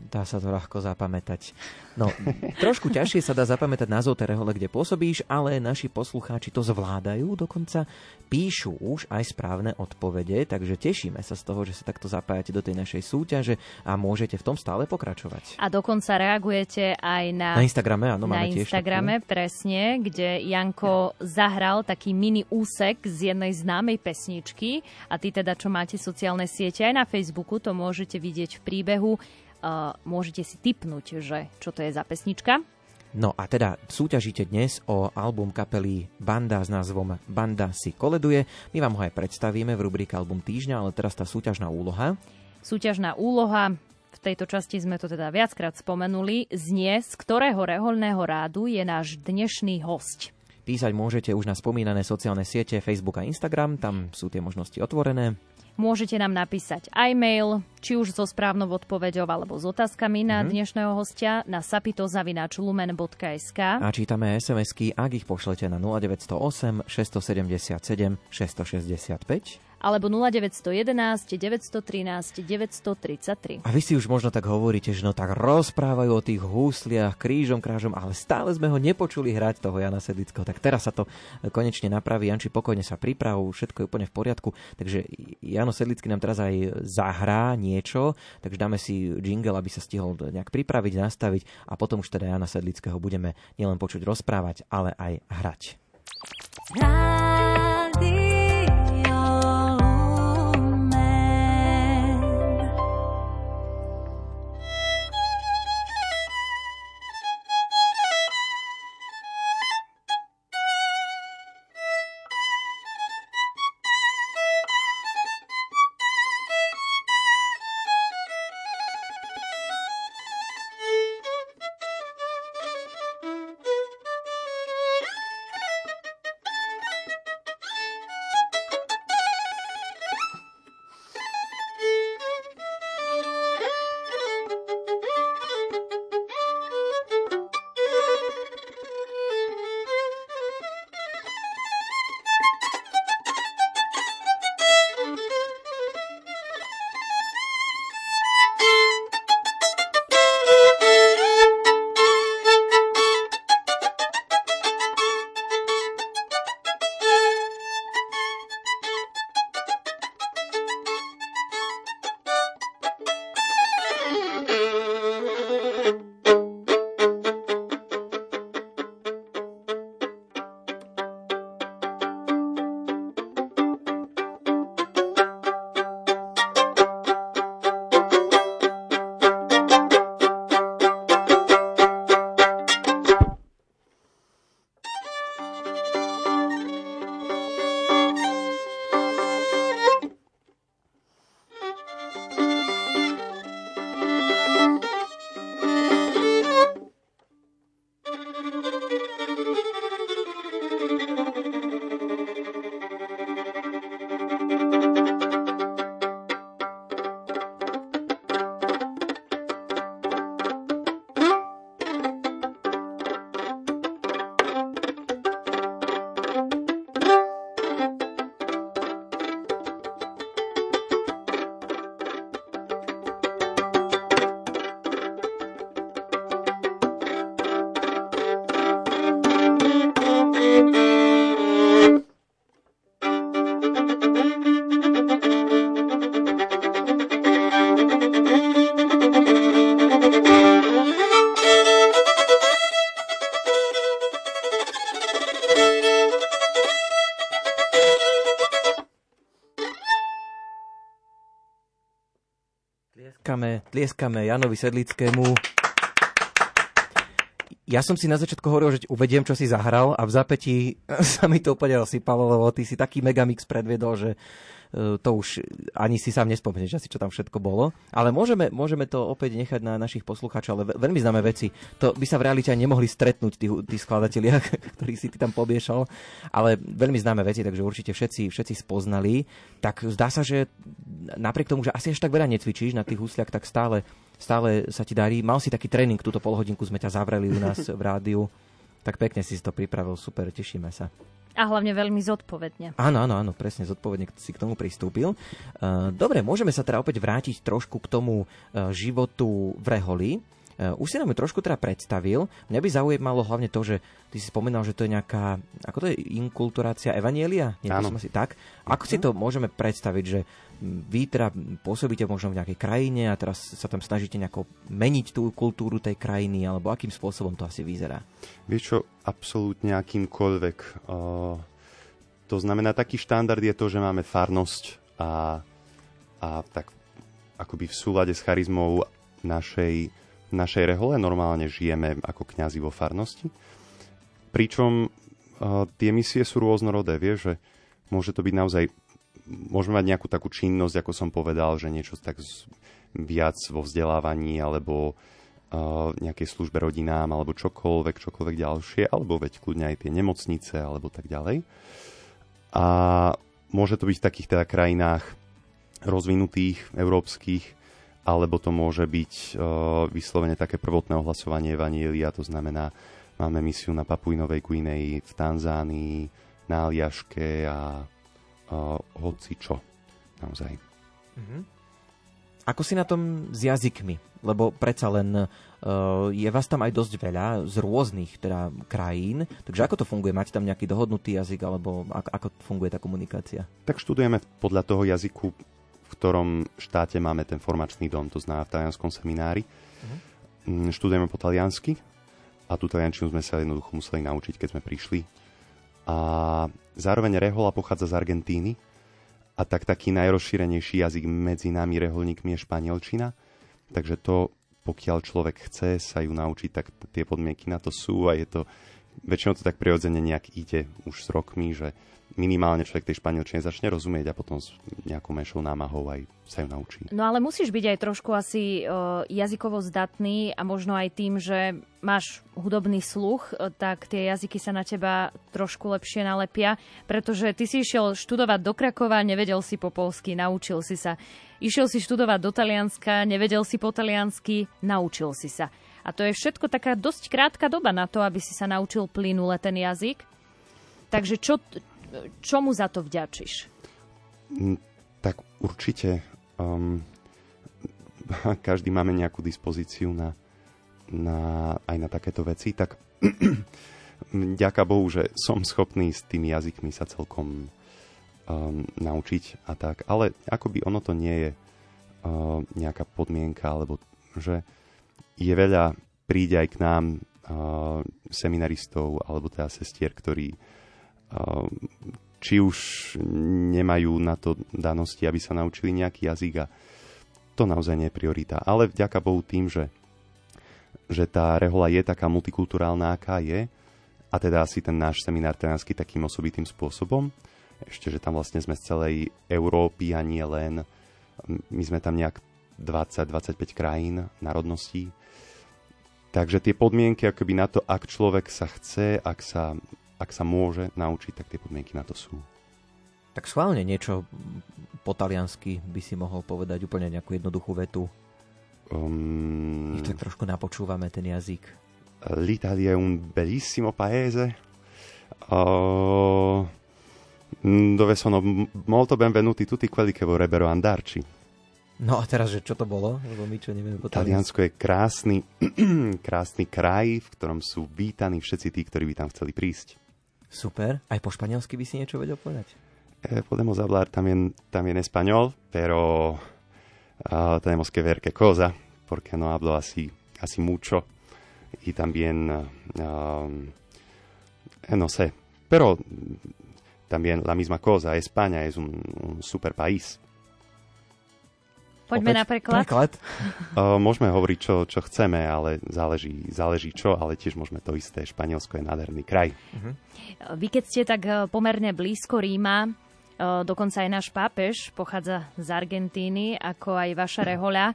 Dá sa to ľahko zapamätať. No, trošku ťažšie sa dá zapamätať názov tej rehole, kde pôsobíš, ale naši poslucháči to zvládajú, dokonca píšu už aj správne odpovede, takže tešíme sa z toho, že sa takto zapájate do tej našej súťaže a môžete v tom stále pokračovať. A dokonca reagujete aj na Instagrame, áno, máme tiež. Na Instagrame, presne, kde Janko zahral taký mini úsek z jednej známej pesničky a ty teda, čo máte sociálne siete aj na Facebooku, to môžete vidieť v príbehu. Môžete si tipnúť, že čo to je za pesnička. No a teda súťažíte dnes o album kapely Banda s názvom Banda si koleduje. My vám ho aj predstavíme v rubrike Album týždňa, ale teraz tá súťažná úloha. Súťažná úloha v tejto časti sme to teda viackrát spomenuli, znie, z ktorého reholného rádu je náš dnešný hosť. Písať môžete už na spomínané sociálne siete Facebook a Instagram, tam sú tie možnosti otvorené. Môžete nám napísať aj mail, či už so správnou odpoveďou alebo s otázkami na dnešného hostia na sapito@lumen.sk. A čítame SMS-ky, ak ich pošlete na 0908 677 665. Alebo 0911 913 933. A vy si už možno tak hovoríte, že no tak rozprávajú o tých húsliach krížom, krážom, ale stále sme ho nepočuli hrať, toho Jána Sedlického. Tak teraz sa to konečne napraví. Janči, pokojne sa priprav, všetko je úplne v poriadku. Takže Jano Sedlický nám teraz aj zahrá niečo, takže dáme si jingle, aby sa stihol nejak pripraviť, nastaviť a potom už teda Jána Sedlického budeme nielen počuť rozprávať, ale aj hrať. Tlieskame Jánovi Sedlickému. Ja som si na začiatku hovoril, že uvediem, čo si zahral, a v zapätí sa mi to úplne osypalo, lebo ty si taký megamix predvedol, že to už ani si sám nespomneš asi, čo tam všetko bolo. Ale môžeme to opäť nechať na našich poslucháčov, ale veľmi známe veci. To by sa v realite aj nemohli stretnúť tí skladatelia, ktorých si ty tam pobiešal. Ale veľmi známe veci, takže určite všetci spoznali. Tak zdá sa, že napriek tomu, že asi až tak veľa necvičíš na tých husliach, tak stále sa ti darí. Mal si taký tréning, túto polhodinku sme ťa zavreli u nás v rádiu. Tak pekne si to pripravil, super, tešíme sa. A hlavne veľmi zodpovedne. Áno, presne, zodpovedne si k tomu pristúpil. Dobre, môžeme sa teda opäť vrátiť trošku k tomu životu v reholi. Už si nám ju trošku teda predstavil. Mňa by zaujímalo hlavne to, že ty si spomínal, že to je nejaká, ako to je, inkulturácia evanjelia? Áno. Tak. Ako si to môžeme predstaviť, že vy teda pôsobíte možno v nejakej krajine a teraz sa tam snažíte nejako meniť tú kultúru tej krajiny, alebo akým spôsobom to asi vyzerá? Vieš čo, absolútne akýmkoľvek. To znamená, taký štandard je to, že máme farnosť a tak akoby v súlade s charizmou našej rehole normálne žijeme ako kňazi vo farnosti. Pričom tie misie sú rôznorodé, vieš, že môže to byť naozaj, môžeme mať nejakú takú činnosť, ako som povedal, že niečo tak viac vo vzdelávaní alebo nejakej službe rodinám alebo čokoľvek ďalšie, alebo veď kľudne aj tie nemocnice alebo tak ďalej. A môže to byť v takých teda krajinách rozvinutých, európskych, alebo to môže byť vyslovene také prvotné ohlasovanie evanjelia, to znamená, máme misiu na Papuinovej Guinei, v Tanzánii, na Aliaške a hocičo, naozaj. Mhm. Ako si na tom s jazykmi? Lebo predsa len je vás tam aj dosť veľa z rôznych teda krajín. Takže ako to funguje? Máte tam nejaký dohodnutý jazyk? Alebo ako funguje tá komunikácia? Tak študujeme podľa toho jazyku, v ktorom štáte máme ten formačný dom. To znamená v talianskom seminári. Uh-huh. Študujeme po taliansky. A tú taliančinu sme sa jednoducho museli naučiť, keď sme prišli. A zároveň rehoľa pochádza z Argentíny. A tak taký najrozšírenejší jazyk medzi nami reholníkmi je španielčina. Takže to, pokiaľ človek chce sa ju naučiť, tak tie podmienky na to sú a je to, väčšinou to tak prirodzene nejak ide už s rokmi, že minimálne človek tej španielčine začne rozumieť a potom s nejakou menšou námahou aj sa ju naučí. No ale musíš byť aj trošku asi jazykovo zdatný a možno aj tým, že máš hudobný sluch, tak tie jazyky sa na teba trošku lepšie nalepia, pretože ty si išiel študovať do Krakova, nevedel si po poľsky, naučil si sa. Išiel si študovať do Talianska, nevedel si po taliansky, naučil si sa. A to je všetko taká dosť krátka doba na to, aby si sa naučil plynule ten jazyk. Takže čomu za to vďačíš? Tak určite každý máme nejakú dispozíciu aj na takéto veci, tak ďaká Bohu, že som schopný s tými jazykmi sa celkom naučiť a tak. Ale akoby ono to nie je nejaká podmienka, alebo že je veľa, príde aj k nám seminaristov alebo teda sestier, ktorí či už nemajú na to danosti, aby sa naučili nejaký jazyk a to naozaj nie je priorita. Ale vďaka Bohu tým, že tá rehoľa je taká multikulturálna, aká je, a teda asi ten náš seminár taliansky takým osobitým spôsobom, ešte, že tam vlastne sme z celej Európy a nie len, my sme tam nejak 20-25 krajín, národností, takže tie podmienky akoby na to, ak človek sa chce, ak sa môže naučiť, tak tie podmienky na to sú. Tak schválne niečo po taliansky by si mohol povedať úplne nejakú jednoduchú vetu. Tak trošku napočúvame ten jazyk. L'Italia è un bellissimo paese. Dove sono molto benvenuti tutti quelli che vorrebbero andarci. No a teraz, že čo to bolo? Lebo my čo nevieme po Taliansku je krásny kraj, v ktorom sú vítaní všetci tí, ktorí by tam chceli prísť. Super. Aj po španielsky by si niečo vedel povedať? Podemos hablar también español, pero... tenemos que ver qué cosa, porque no hablo así mucho y también no sé, pero también la misma cosa, España es un super país. Poďme na preklad. Môžeme hovoriť, čo chceme, ale záleží čo, ale tiež môžeme to isté, Španielsko je nádherný kraj. Uh-huh. Vy keď ste tak pomerne blízko Ríma, dokonca aj náš pápež pochádza z Argentíny, ako aj vaša rehoľa.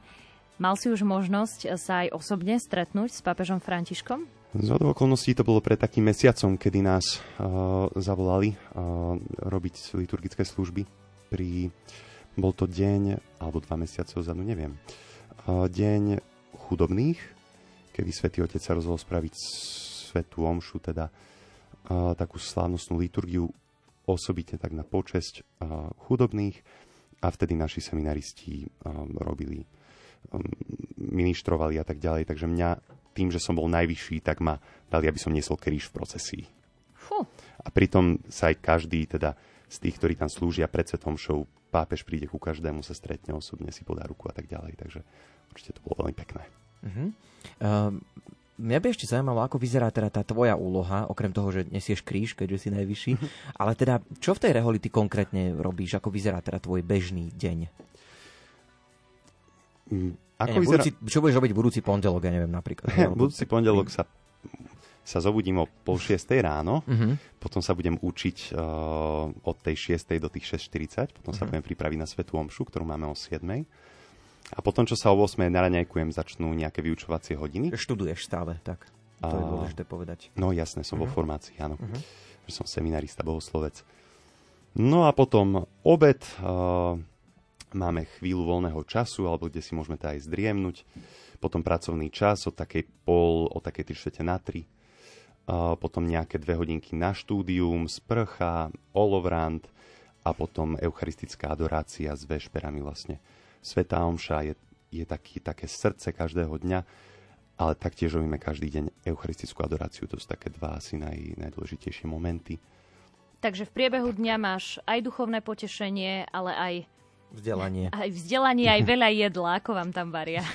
Mal si už možnosť sa aj osobne stretnúť s pápežom Františkom? Zhodou okolností to bolo pred takým mesiacom, kedy nás zavolali robiť liturgické služby. Bol to deň, alebo 2 mesiace dozadu, neviem. Deň chudobných, kedy Svätý Otec sa rozhodol spraviť svätú omšu, teda takú slávnostnú liturgiu, osobitne tak na počesť chudobných, a vtedy naši seminaristi robili, ministrovali a tak ďalej. Takže mňa tým, že som bol najvyšší, tak ma dali, aby som niesol kríž v procesii. Huh. A pritom sa aj každý teda z tých, ktorí tam slúžia pred svetom show, pápež príde ku každému, sa stretne osobne, si podá ruku a tak ďalej. Takže určite to bolo veľmi pekné. Uh-huh. Mňa by ešte zaujímalo, ako vyzerá teda tá tvoja úloha, okrem toho, že nesieš kríž, keďže si najvyšší, ale teda čo v tej reholi ty konkrétne robíš, ako vyzerá teda tvoj bežný deň? Čo budeš robiť budúci pondelok, ja neviem napríklad. Budúci pondelok sa zobudím o 5:30 ráno, potom sa budem učiť od tej 6:00 do tých 6:40, potom sa budem pripraviť na svätú omšu, ktorú máme o 7:00. A potom, čo sa o 8 na raňajkujem, začnú nejaké vyučovacie hodiny? Študuješ stále, tak. To je dôležité povedať. No jasné, som vo formácii, áno. Som seminarista, bohoslovec. No a potom obed. Máme chvíľu voľného času, alebo kde si môžeme aj zdriemnúť. Potom pracovný čas od takej 2:45 na 3. Potom nejaké 2 hodinky na štúdium, sprcha, olovrant a potom eucharistická adorácia s vešperami vlastne. Svätá omša je také srdce každého dňa, ale taktiež robíme každý deň eucharistickú adoráciu. To sú také dva asi najdôležitejšie momenty. Takže v priebehu dňa máš aj duchovné potešenie, ale aj vzdelanie. Aj vzdelanie, aj veľa jedla. Ako vám tam varia?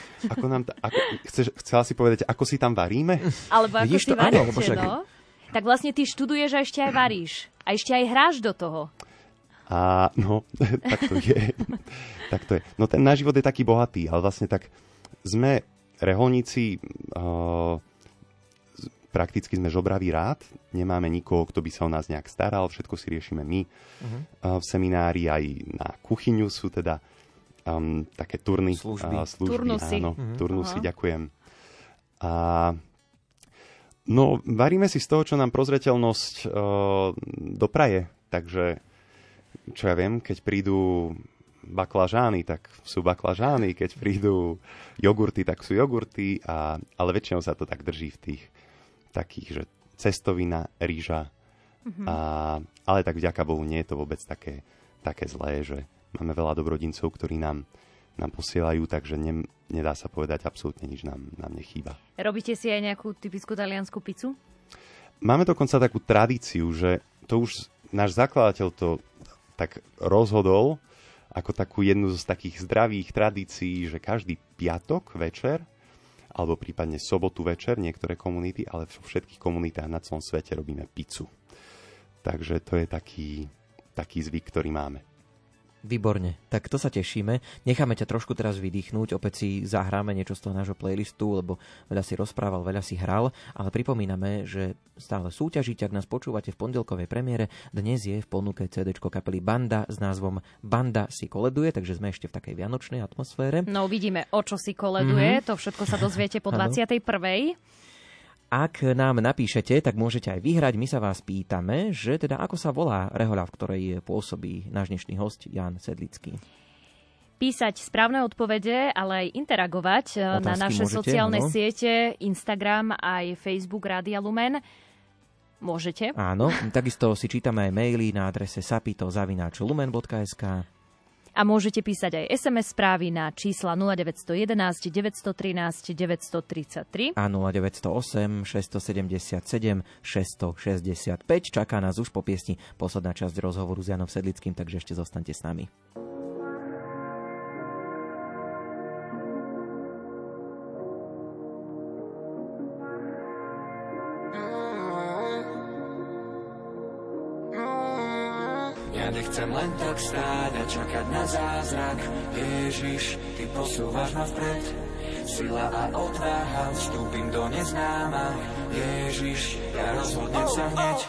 Chcela si povedať, ako si tam varíme? Alebo ako si varíte, no? Tak vlastne ty študuješ a ešte aj varíš. A ešte aj hráš do toho. A no, tak to je. No ten náš život je taký bohatý, ale vlastne tak sme reholníci, prakticky sme žobraví rád, nemáme nikoho, kto by sa o nás nejak staral, všetko si riešime my. V seminári aj na kuchyňu sú teda také turny. Služby. Turnusy. Áno, turnusy, ďakujem. A no, varíme si z toho, čo nám prozreteľnosť dopraje, takže čo ja viem, keď prídu baklažány, tak sú baklažány, keď prídu jogurty, tak sú jogurty, ale väčšinou sa to tak drží v tých takých, že cestovina, rýža, ale tak vďaka Bohu nie je to vôbec také zlé, že máme veľa dobrodincov, ktorí nám posielajú, takže nedá sa povedať absolútne nič, nám nechýba. Robíte si aj nejakú typickú taliansku pizzu? Máme dokonca takú tradíciu, že to už náš zakladateľ to tak rozhodol ako takú jednu z takých zdravých tradícií, že každý piatok večer, alebo prípadne sobotu večer, niektoré komunity, ale vo všetkých komunitách na celom svete robíme pizzu. Takže to je taký zvyk, ktorý máme. Výborne, tak to sa tešíme. Necháme ťa trošku teraz vydýchnuť, opäť si zahráme niečo z toho nášho playlistu, lebo veľa si rozprával, veľa si hral, ale pripomíname, že stále súťažíte, ak nás počúvate v pondelkovej premiére. Dnes je v ponuke CD-čko kapely Banda s názvom Banda si koleduje, takže sme ešte v takej vianočnej atmosfére. No vidíme, o čo si koleduje, to všetko sa dozviete po 21. Ak nám napíšete, tak môžete aj vyhrať. My sa vás pýtame, že teda ako sa volá rehoľa, v ktorej pôsobí náš dnešný hosť Ján Sedlický. Písať správne odpovede, ale aj interagovať otázky na naše sociálne siete, Instagram aj Facebook Rádia Lumen. Môžete. Áno, takisto si čítame aj maily na adrese sapito@lumen.sk. A môžete písať aj SMS správy na čísla 0911 913 933 a 0908 677 665. Čaká nás už po piesni posledná časť rozhovoru s Jánom Sedlickým, takže ešte zostaňte s nami. Chcem len tak stáť a čakať na zázrak. Ježiš, ty posúvaš ma vpred. Sila a odvaha, vstúpim do neznáma. Ježiš, ja rozhodnem sa hneď.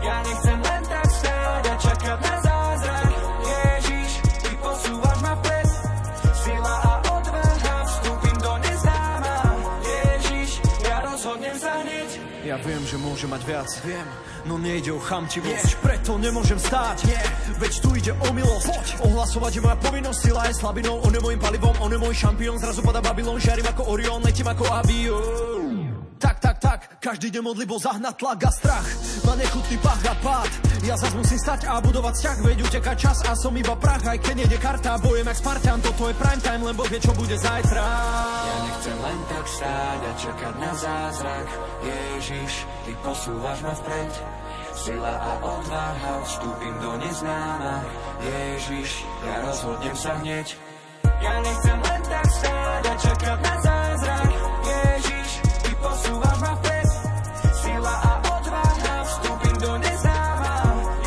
Ja nechcem len tak stáť a čakať na zázrak. Ježiš, ty posúvaš ma vpred. Sila a odvaha, vstúpim do neznáma. Ježiš, ja rozhodnem sa hneď. Ja viem, že môžem mať viac. Viem. No nejde o chamtivosť, preto nemôžem stáť, veď tu ide o milosť. Poď. Ohlasovať je moja povinnosť, sila je slabinou, on je môjim palivom, on je môj šampión. Zrazu padá Babylon, žiarím ako Orion, letím ako avión. Tak, každý deň modlibo zahnať tlak a strach. Má nechutný pach a pád. Ja zas musím stať a budovať vzťah, veď uteká čas a som iba prach. Aj keď nejde karta, bojem jak Spartan, toto je prime time, len Boh vie, čo bude zajtra. Ja nechcem len tak stáť a čakať na zázrak. Ježiš, ty posúvaš ma vpred. Sila a odvaha, vstúpim do neznáma. Ježiš, ja rozhodnem sa hneď. Ja nechcem len tak stáť a čakať na zázrak. Ježiš, ty posúvaš ma vpred. Sila a odvaha, vstúpim do neznáma.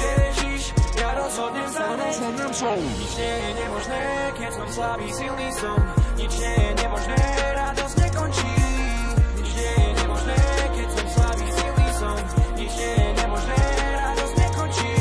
Ježiš, ja rozhodnem sa hneď. Nič nie je nemožné, keď som slabý, silný som. Nič nie je nemožné, radosť nekončí. Nič nie je nemožné, keď som slabý, silný som. Nič nie je nemožné, radosť nekončí.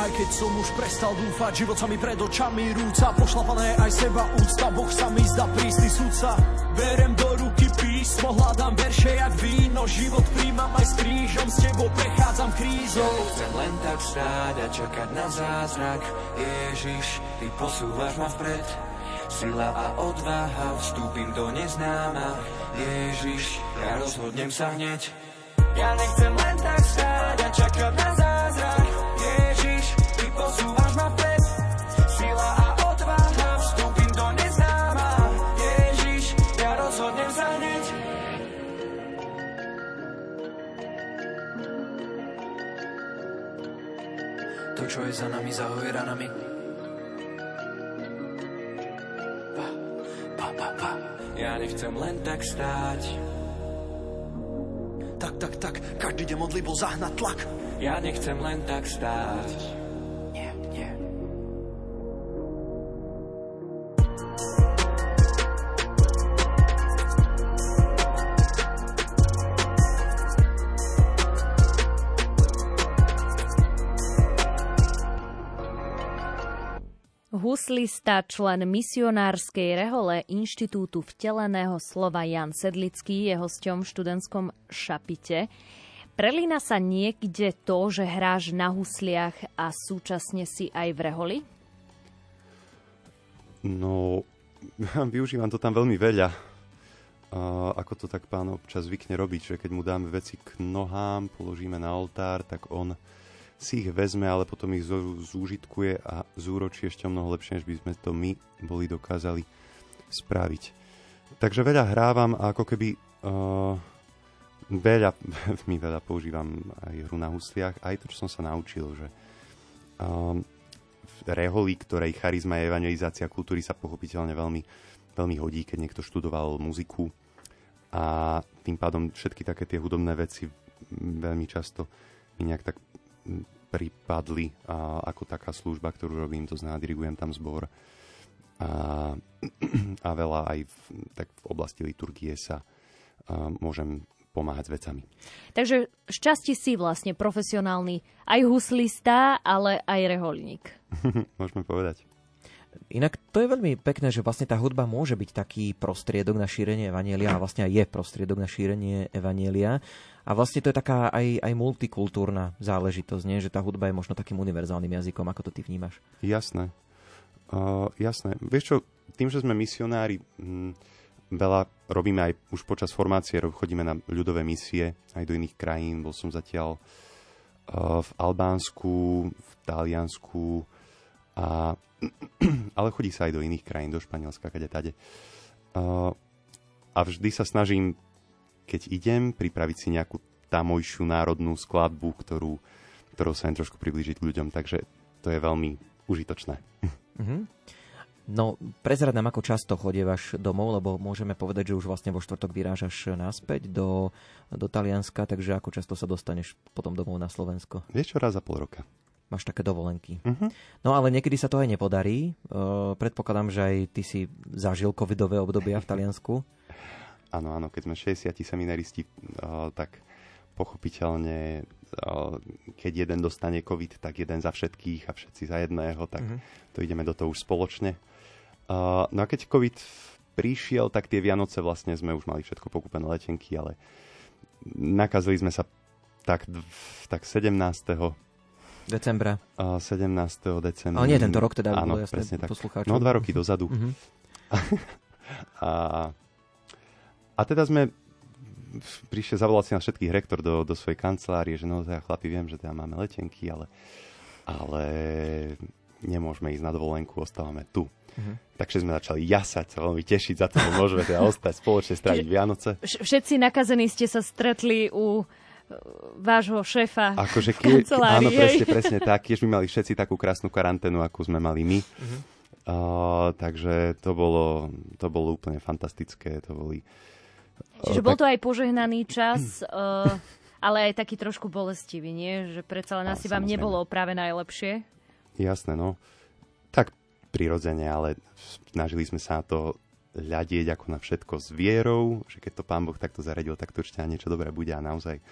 Aj keď som už prestal dúfať, život sa mi pred očami rúca, pošlapané aj seba úcta, Boh sa mi zdá prísny sudca. Berem do ruky písmo, hľadám verše jak víno, život príjmam aj s krížom, s tebou prechádzam krízou. Ja chcem len tak stáť a čakať na zázrak, Ježiš, ty posúvaš ma vpred. Sila a odvaha, vstúpim do neznáma, Ježiš, ja rozhodnem sa hneď. Ja nechcem len tak stáť a čakať na zázrak, Ježiš, ty posúvaš ma vpred. Sila a odvaha, vstúpim do neznáma, Ježiš, ja rozhodnem sa hneď. To, čo je za nami, zahoje ranami. Ja nechcem len tak stáť. Tak, každý deň modlitbou zahnať tlak. Ja nechcem len tak stáť. Nie. Huslista, člen misionárskej rehole Inštitútu vteleného slova Ján Sedlický je hosťom v študentskom šapite. Prelína sa niekde to, že hráš na husliach a súčasne si aj v reholi? No, využívam to tam veľmi veľa. Ako to tak pán občas zvykne robiť, že keď mu dáme veci k nohám, položíme na oltár, tak on si ich vezme, ale potom ich zúžitkuje a zúročí ešte mnoho lepšie, než by sme to my boli dokázali spraviť. Takže veľa hrávam a ako keby veľa používam aj hru na husliach, aj to, čo som sa naučil, že v reholi, ktorej charizma a evangelizácia kultúry sa pochopiteľne veľmi, veľmi hodí, keď niekto študoval muziku a tým pádom všetky také tie hudobné veci veľmi často mi nejak tak pripadli ako taká služba, ktorú robím, to znamená, dirigujem tam zbor a veľa aj v oblasti liturgie sa môžem pomáhať s vecami. Takže šťastie si vlastne profesionálny aj huslista, ale aj reholník. Môžeme povedať. Inak to je veľmi pekné, že vlastne tá hudba môže byť taký prostriedok na šírenie evanjelia a vlastne aj je prostriedok na šírenie evanjelia. A vlastne to je taká aj multikultúrna záležitosť, nie? Že tá hudba je možno takým univerzálnym jazykom, ako to ty vnímaš. Jasné. Vieš čo, tým, že sme misionári, veľa robíme aj už počas formácie, chodíme na ľudové misie aj do iných krajín. Bol som zatiaľ v Albánsku, v Taliansku, ale chodí sa aj do iných krajín, do Španielska, kade-tade. A vždy sa snažím, keď idem, pripraviť si nejakú tamojšiu národnú skladbu, ktorou sa len trošku priblížiť k ľuďom, takže to je veľmi užitočné. Mm-hmm. No, prezrad nám, ako často chodívaš domov, lebo môžeme povedať, že už vlastne vo štvrtok vyrážaš naspäť do Talianska, takže ako často sa dostaneš potom domov na Slovensko? Vieš čo, raz za pol roka. Máš také dovolenky. Uh-huh. No ale niekedy sa to aj nepodarí. Predpokladám, že aj ty si zažil covidové obdobia v Taliansku. Áno, keď sme 60 seminaristi, tak pochopiteľne, keď jeden dostane covid, tak jeden za všetkých a všetci za jedného, tak to ideme do toho už spoločne. No a keď covid prišiel, tak tie Vianoce vlastne sme už mali všetko pokúpené, letenky, ale nakazili sme sa tak 17. decembra. Ale nie tento rok teda, áno, bolo jasné poslucháčom. No 2 roky dozadu. Uh-huh. A teda sme prišli zavolať si na všetkých rektor do svojej kancelárie, že no, teda chlapi, viem, že teda máme letenky, ale nemôžeme ísť na dovolenku, ostávame tu. Uh-huh. Takže sme začali jasať, sa veľmi tešiť za to, že môžeme teda ostať spoločne, stráviť Vianoce. Všetci nakazení ste sa stretli u vášho šéfa v kancelárii. Áno, presne tak. Tiež my mali všetci takú krásnu karanténu, akú sme mali my. Uh-huh. Takže to bolo úplne fantastické. Čiže bol to aj požehnaný čas, ale aj taký trošku bolestivý, nie? Že predsa len asi vám nebolo práve najlepšie. Jasné, no. Tak prirodzene, ale snažili sme sa na to hľadieť ako na všetko s vierou, že keď to Pán Boh takto zaradil, tak to určite niečo dobré bude a naozaj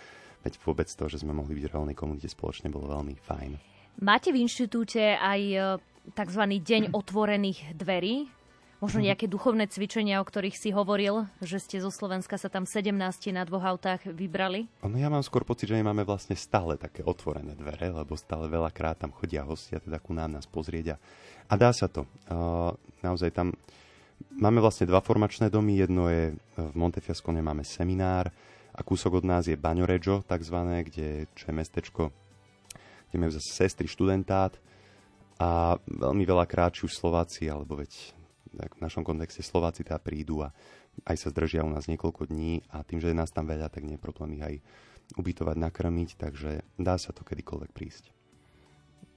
veď vôbec to, že sme mohli byť v reálnej komunite spoločne, bolo veľmi fajn. Máte v inštitúte aj tzv. deň otvorených dverí? Možno nejaké duchovné cvičenia, o ktorých si hovoril, že ste zo Slovenska sa tam 17 na dvoch autách vybrali? No ja mám skôr pocit, že máme vlastne stále také otvorené dvere, lebo stále veľakrát tam chodia hostia, teda ku nám nás pozrieť a dá sa to. Naozaj tam máme vlastne dva formačné domy, jedno je v Montefiascone máme seminár a kúsok od nás je Bagnoregio, takzvané, čo je mestečko, kde majú zase sestry, študentát a veľmi veľakrát či už Slováci, alebo veď tak v našom kontexte Slováci teda prídu a aj sa zdržia u nás niekoľko dní a tým, že je nás tam veľa, tak nie je problém ich aj ubytovať, nakrmiť, takže dá sa to kedykoľvek prísť.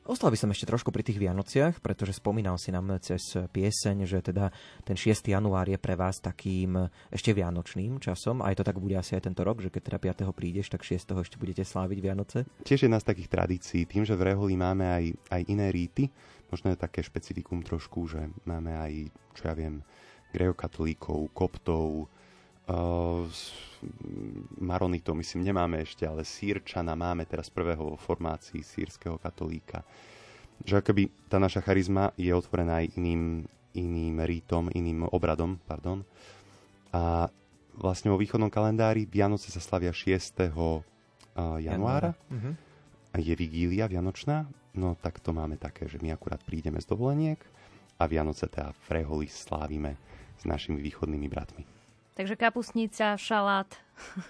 Ostal by som ešte trošku pri tých Vianociach, pretože spomínal si nám cez pieseň, že teda ten 6. január je pre vás takým ešte vianočným časom. Aj to tak bude asi aj tento rok, že keď teda 5. prídeš, tak 6. ešte budete sláviť Vianoce? Tiež jedna z takých tradícií, tým, že v Reholi máme aj iné rýty, možno je také špecifikum trošku, že máme aj, čo ja viem, grékokatolíkov, koptov, maronitov myslím nemáme ešte, ale Sýrčana máme teraz prvého vo formácii sírskeho katolíka. Že akoby tá naša charizma je otvorená aj iným rítom, iným obradom, pardon. A vlastne vo východnom kalendári Vianoce sa slavia 6. januára. Uh-huh. A je vigília vianočná. No tak to máme také, že my akurát prídeme z dovoleniek a Vianoce teda v Reholi slávime s našimi východnými bratmi. Takže kapustnica, šalát.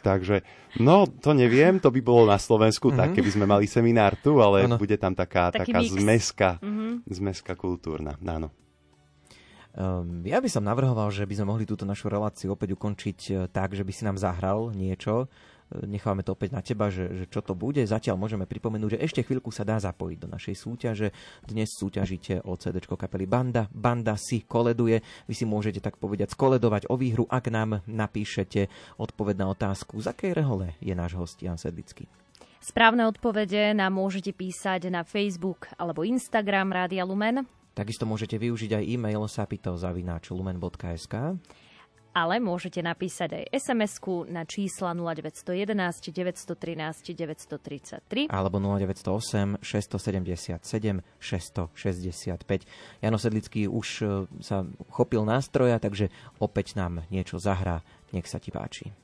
Takže, no to neviem, to by bolo na Slovensku, tak keby sme mali seminár tu, ale ano. Bude tam taká zmeska kultúrna, áno. Ja by som navrhoval, že by sme mohli túto našu reláciu opäť ukončiť tak, že by si nám zahral niečo. Nechávame to opäť na teba, že čo to bude. Zatiaľ môžeme pripomenúť, že ešte chvíľku sa dá zapojiť do našej súťaže. Dnes súťažíte o CD kapely Banda. Banda si koleduje. Vy si môžete tak povedať skoledovať o výhru, ak nám napíšete odpoveď na otázku, z akej rehole je náš host Ján Sedlický. Správne odpovede nám môžete písať na Facebook alebo Instagram Rádia Lumen. Takisto môžete využiť aj e-mail sapito@lumen.sk. Ale môžete napísať aj SMS-ku na čísla 0911 913 933 alebo 0908 677 665. Jano Sedlický už sa chopil nástroja, takže opäť nám niečo zahrá. Nech sa ti páči.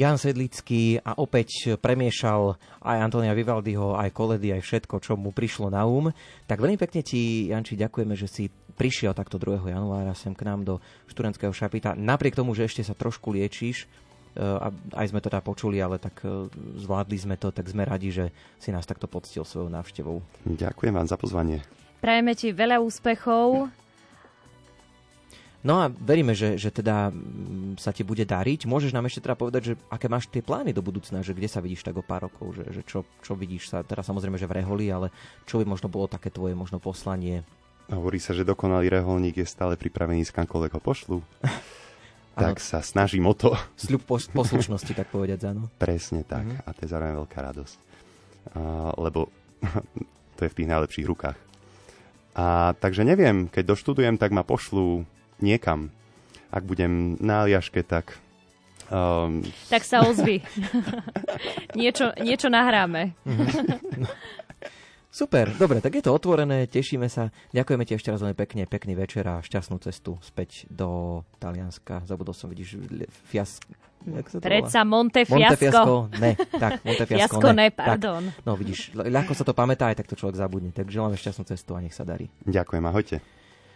Ján Sedlický a opäť premiešal aj Antonia Vivaldiho, aj koledy, aj všetko, čo mu prišlo na úm. Tak veľmi pekne ti, Janči, ďakujeme, že si prišiel takto 2. januára sem k nám do študentského šapita. Napriek tomu, že ešte sa trošku liečíš, aj sme to teda počuli, ale tak zvládli sme to, tak sme radi, že si nás takto poctil svojou návštevou. Ďakujem vám za pozvanie. Prajeme ti veľa úspechov. No a veríme, že teda sa ti bude dariť. Môžeš nám ešte teda povedať, že aké máš tie plány do budúcna, že kde sa vidíš tak o pár rokov, že čo vidíš sa, teda samozrejme, že v reholi, ale čo by možno bolo také tvoje možno poslanie? Hovorí sa, že dokonalý reholník je stále pripravený, skamkoľvek ho pošlu. Tak sa snažím o to. Sľub poslušnosti, tak povedať, áno. Presne tak. Mm-hmm. A to je zároveň veľká radosť. Lebo to je v tých najlepších rukách. A takže neviem, keď doštudujem, tak ma pošlu niekam. Ak budem na Aliaške, tak... Tak sa ozvi. niečo nahráme. Super, dobre, tak je to otvorené, tešíme sa. Ďakujeme ti ešte raz veľmi pekne, pekný večer a šťastnú cestu späť do Talianska. Zabudol som, vidíš, Predsa Montefiasco. Montefiascone, pardon. Tak, no vidíš, ľahko sa to pamätá, aj tak to človek zabudne. Tak želáme šťastnú cestu a nech sa darí. Ďakujem, ahojte.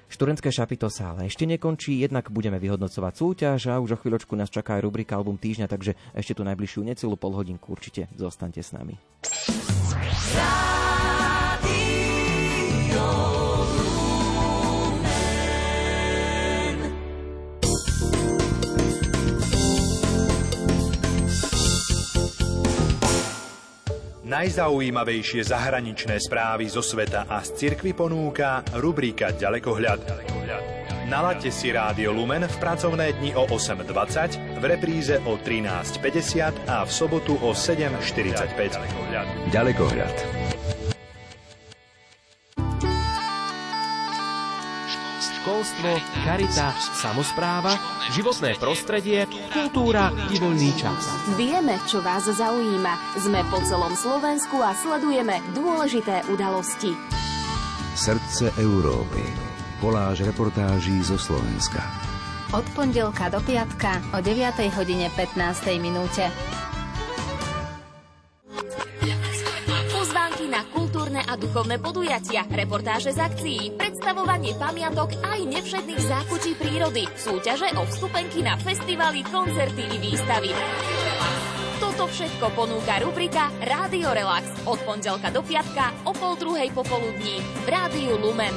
Študentské šapito sa ale ešte nekončí, jednak budeme vyhodnocovať súťaž a už o chvíľočku nás čaká aj rubrika Album týždňa, takže ešte tu najbližšiu necelú polhodinku určite zostaňte s nami. Najzaujímavejšie zahraničné správy zo sveta a z cirkvi ponúka rubrika Ďalekohľad. Nalaďte si Rádio Lumen v pracovné dni o 8.20, v repríze o 13.50 a v sobotu o 7.45. Ďalekohľad. Školstvo, charita, samospráva, životné prostredie, kultúra i voľný čas. Vieme, čo vás zaujíma. Sme po celom Slovensku a sledujeme dôležité udalosti. Srdce Európy. Koláž reportáží zo Slovenska. Od pondelka do piatka o 9:15 a duchovné podujatia, reportáže z akcií, predstavovanie pamiatok aj nevšetných zákučí prírody, súťaže o vstupenky na festivaly, koncerty i výstavy. Toto všetko ponúka rubrika Rádio Relax od pondelka do piatka o 12:30 popoludní v Rádiu Lumen.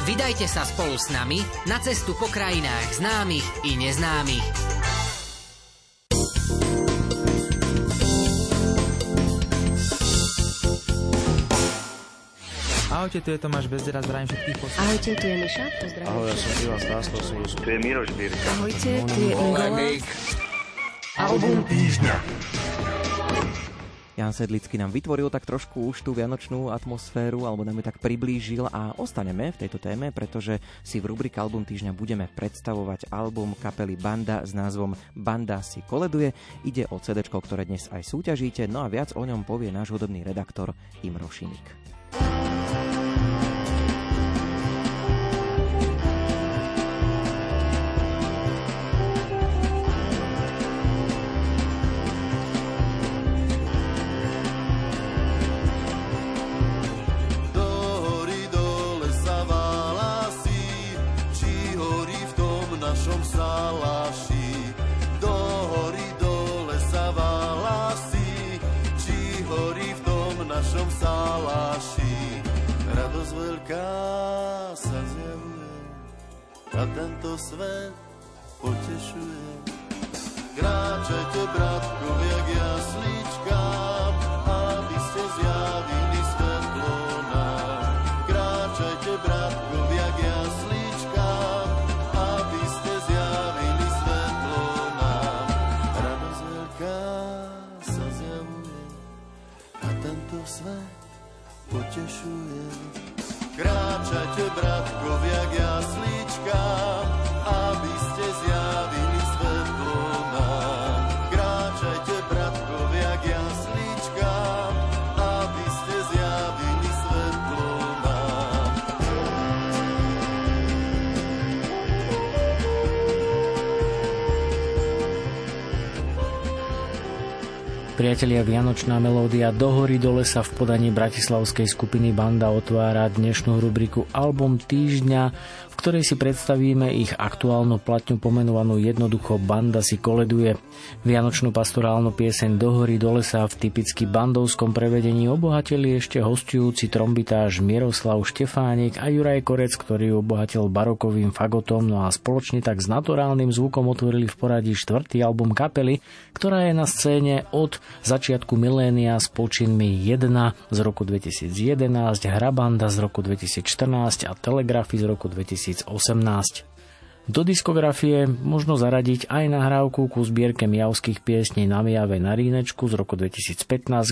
Vydajte sa spolu s nami na cestu po krajinách známych i neznámych. Ahojte, tu je Tomáš Bezdera, zdravím všetkých posledných. Ahojte, tu je Miša, pozdravím. Ahoj, ja som Ivan Stáslo, som Rusko. Tu je Miroš Birka. Ahojte, tu je Ingola. Album týždňa. Ján Sedlický nám vytvoril tak trošku už tú vianočnú atmosféru, alebo nám ju tak priblížil a ostaneme v tejto téme, pretože si v rubrike Album týždňa budeme predstavovať album kapely Banda s názvom Banda si koleduje. Ide o CDčko, ktoré dnes aj súťažíte, no a viac o ňom povie náš hudobný redaktor Imro Šinik. A tento svet potešuje. Kráčajte, bratkovia, k jasličkám, aby ste utešuje. Kráčajte, bratkovia, k jasličkám, aby ste zjavili svetlo nám. Kráčajte, bratkovia, k jasličkám, aby ste zjavili svetlo nám. Priatelia, vianočná melódia Do hory do lesa v podaní bratislavskej skupiny Banda otvára dnešnú rubriku Album týždňa, v ktorej si predstavíme ich aktuálnu platňu pomenovanú jednoducho Banda si koleduje. Vianočnú pastorálnu pieseň Do hory do lesa v typicky bandovskom prevedení obohatili ešte hostujúci trombitáš Miroslav Štefánik a Juraj Korec, ktorý obohatil barokovým fagotom, no a spoločne tak s naturálnym zvukom otvorili v poradí štvrtý album kapely, ktorá je na scéne od začiatku milénia s počinmi 1 z roku 2011, Hrabanda z roku 2014 a Telegrafy z roku 2018. Do diskografie možno zaradiť aj nahrávku ku zbierke Mijavských piesní Na Mijave na Rínečku z roku 2015,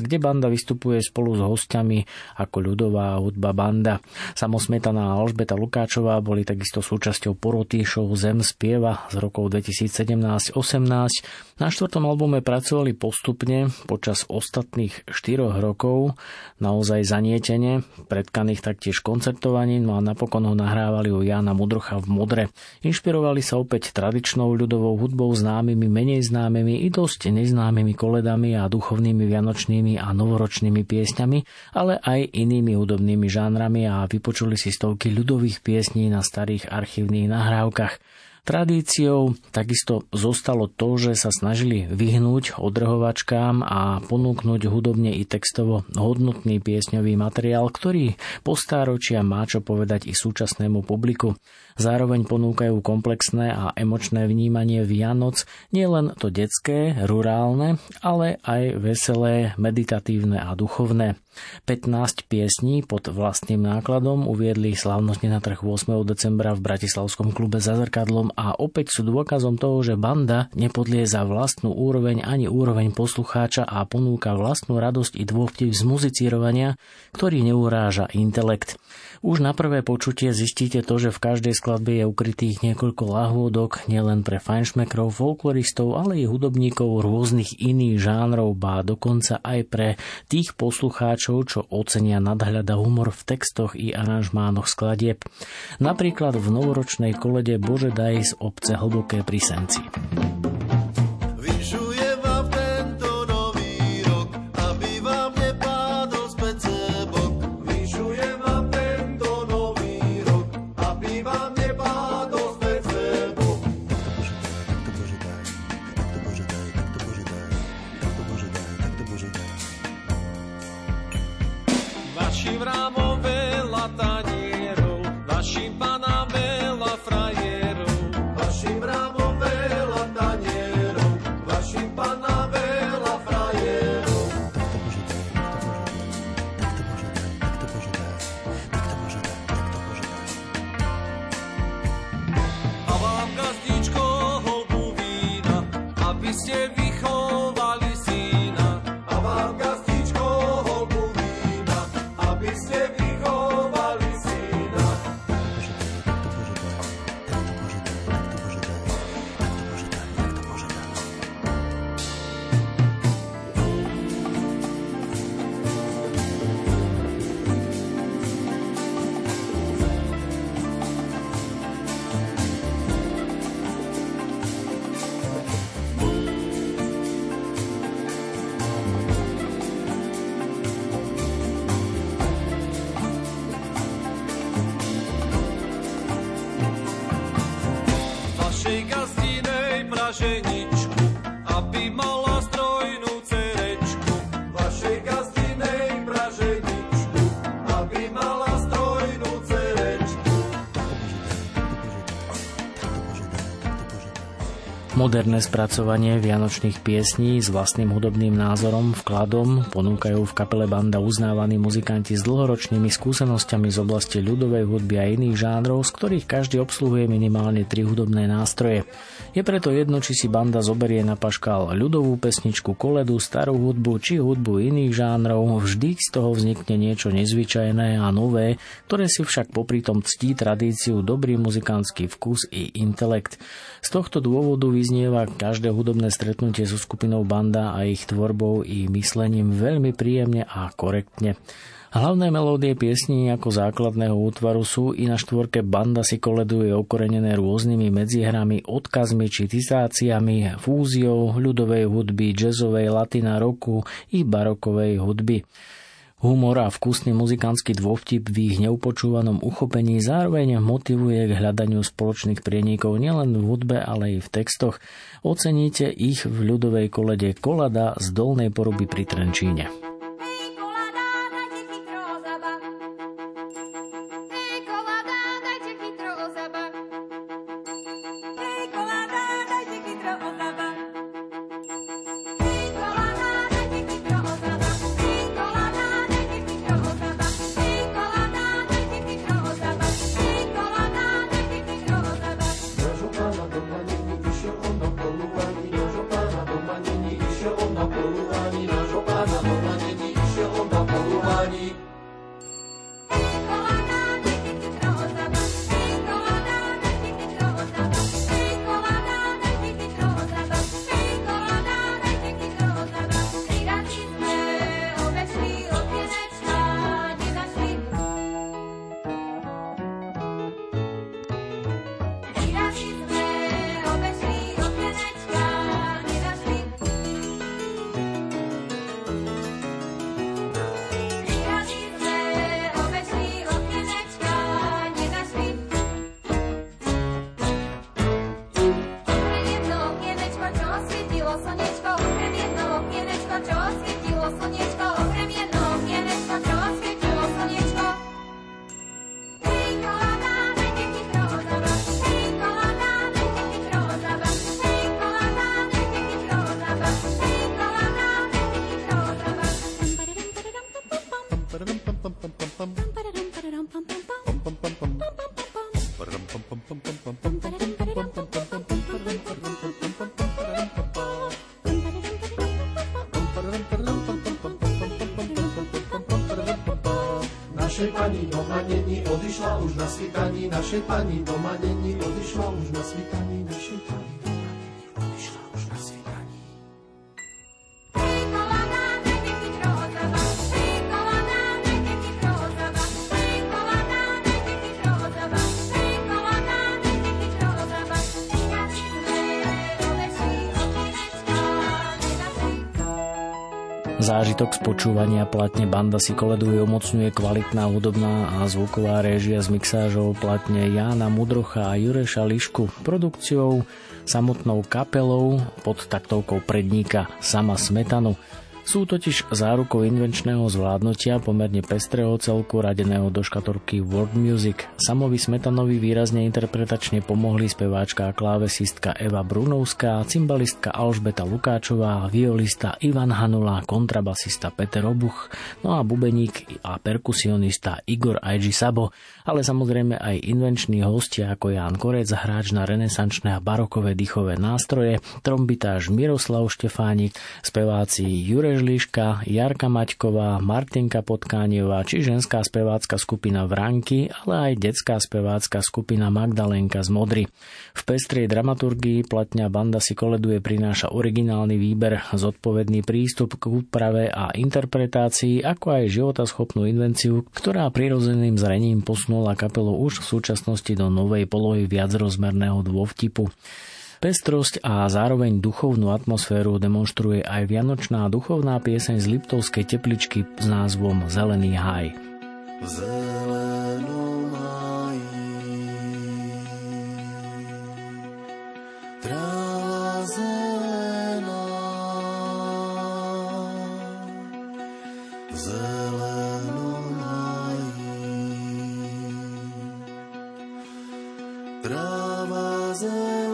kde Banda vystupuje spolu s hostiami ako ľudová hudba Banda. Sam Smetana a Alžbeta Lukáčová boli takisto súčasťou poroty show Zem spieva z rokov 2017-18. Na štvrtom albume pracovali postupne počas ostatných 4 rokov, naozaj zanietene, predkaných taktiež koncertovaním, no a napokon ho nahrávali u Jána Mudrocha v Modre. Inšpirovali sa opäť tradičnou ľudovou hudbou, známymi, menej známymi i dosť neznámymi koledami a duchovnými vianočnými a novoročnými piesňami, ale aj inými hudobnými žánrami a vypočuli si stovky ľudových piesní na starých archívnych nahrávkach. Tradíciou takisto zostalo to, že sa snažili vyhnúť odrhovačkám a ponúknuť hudobne i textovo hodnotný piesňový materiál, ktorý po stáročia má čo povedať i súčasnému publiku. Zároveň ponúkajú komplexné a emočné vnímanie Vianoc, nielen to detské, rurálne, ale aj veselé, meditatívne a duchovné. 15 piesní pod vlastným nákladom uviedli slávnostne na trh 8. decembra v bratislavskom klube Za zrkadlom a opäť sú dôkazom toho, že Banda nepodlieza vlastnú úroveň ani úroveň poslucháča a ponúka vlastnú radosť i dôvtiv z muzicírovania, ktorý neuráža intelekt. Už na prvé počutie zistíte to, že v každej skladbe je ukrytých niekoľko lahôdok nielen pre fajnšmekrov, folkloristov, ale i hudobníkov rôznych iných žánrov, ba dokonca aj pre tých poslucháčov, čo ocenia nadhľad a humor v textoch i aranžmánoch skladieb. Napríklad v novoročnej kolede Bože daj z obce Hlboké pri Senci. Moderné spracovanie vianočných piesní s vlastným hudobným názorom, vkladom ponúkajú v kapele Banda uznávaní muzikanti s dlhoročnými skúsenosťami z oblasti ľudovej hudby a iných žánrov, z ktorých každý obsluhuje minimálne 3 hudobné nástroje. Je preto jedno, či si Banda zoberie na paškal ľudovú pesničku, koledu, starú hudbu či hudbu iných žánrov, vždy z toho vznikne niečo nezvyčajné a nové, ktoré si však popritom ctí tradíciu, dobrý muzikantský vkus i intelekt. Z tohto dôvodu vyznieva každé hudobné stretnutie so skupinou Banda a ich tvorbou i myslením veľmi príjemne a korektne. Hlavné melódie piesní ako základného útvaru sú i na štvorke Banda si koleduje okorenené rôznymi medzihrami, odkazmi či citáciami, fúziou ľudovej hudby, jazzovej, latina, rocku i barokovej hudby. Humor a vkusný muzikantský dôvtip v ich neupočúvanom uchopení zároveň motivuje k hľadaniu spoločných prienikov nielen v hudbe, ale i v textoch. Oceníte ich v ľudovej kolede Kolada z Dolnej Poruby pri Trenčíne. Našej pani doma není, odišla už na svitaní, našej pani doma není, odišla už na svitaní, našej pani doma není, odišla už na svitaní. Zážitok z počúvania platne Banda si koleduje umocňuje kvalitná hudobná a zvuková réžia s mixážou platne Jána Mudrocha a Jureša Lišku, produkciou, samotnou kapelou pod taktovkou predníka Sama Smetanu. Sú totiž zárukou invenčného zvládnutia pomerne pestrého celku radeného do škatulky World Music. Samovi Smetanovi výrazne interpretačne pomohli speváčka a klávesistka Eva Brunovská, cymbalistka Alžbeta Lukáčová, violista Ivan Hanula, kontrabasista Peter Obuch, no a bubeník a perkusionista Igor A.G. Sabo, ale samozrejme aj invenční hostia ako Ján Korec, hráč na renesančné a barokové dýchové nástroje, trombitáž Miroslav Štefánik, speváci Jureš Lišku, Jarka Maťková, Martinka Potkáňová či ženská spevácka skupina Vranky, ale aj detská spevácka skupina Magdalénka z Modry. V pestrej dramaturgii platňa Banda si koleduje prináša originálny výber, zodpovedný prístup k úprave a interpretácii, ako aj životaschopnú invenciu, ktorá prirodzeným zrením posunula kapelu už v súčasnosti do novej polohy viacrozmerného dôvtipu. Pestrosť a zároveň duchovnú atmosféru demonstruje aj vianočná duchovná pieseň z Liptovskej Tepličky s názvom Zelený háj. V zelenom háji tráva zelená, v zelenom tráva zelená.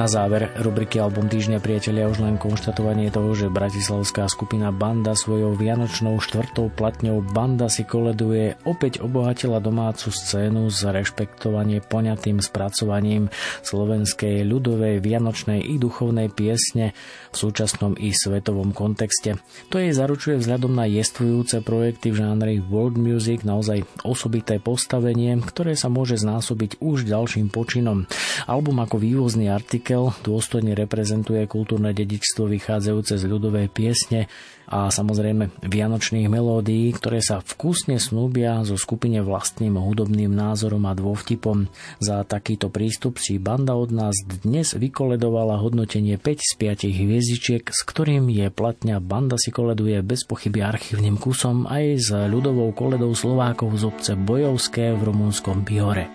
Na záver rubriky Album týždňa, priatelia, už len konštatovanie toho, že bratislavská skupina Banda svojou vianočnou štvrtou platňou Banda si koleduje opäť obohatila domácu scénu s rešpektovanie poňatým spracovaním slovenskej ľudovej, vianočnej i duchovnej piesne v súčasnom i svetovom kontexte. To jej zaručuje vzhľadom na jestvujúce projekty v žánri world music naozaj osobité postavenie, ktoré sa môže znásobiť už ďalším počinom. Album ako vývozný artikel dôstojne reprezentuje kultúrne dedičstvo vychádzajúce z ľudovej piesne a samozrejme vianočných melódií, ktoré sa vkusne snúbia so skupine vlastným hudobným názorom a dôvtipom. Za takýto prístup si Banda od nás dnes vykoledovala hodnotenie 5 z 5 hviezdičiek, s ktorým je platňa Banda si koleduje bez pochyby archívnym kusom aj s ľudovou koledou Slovákov z obce Bojovské v rumunskom Bihore.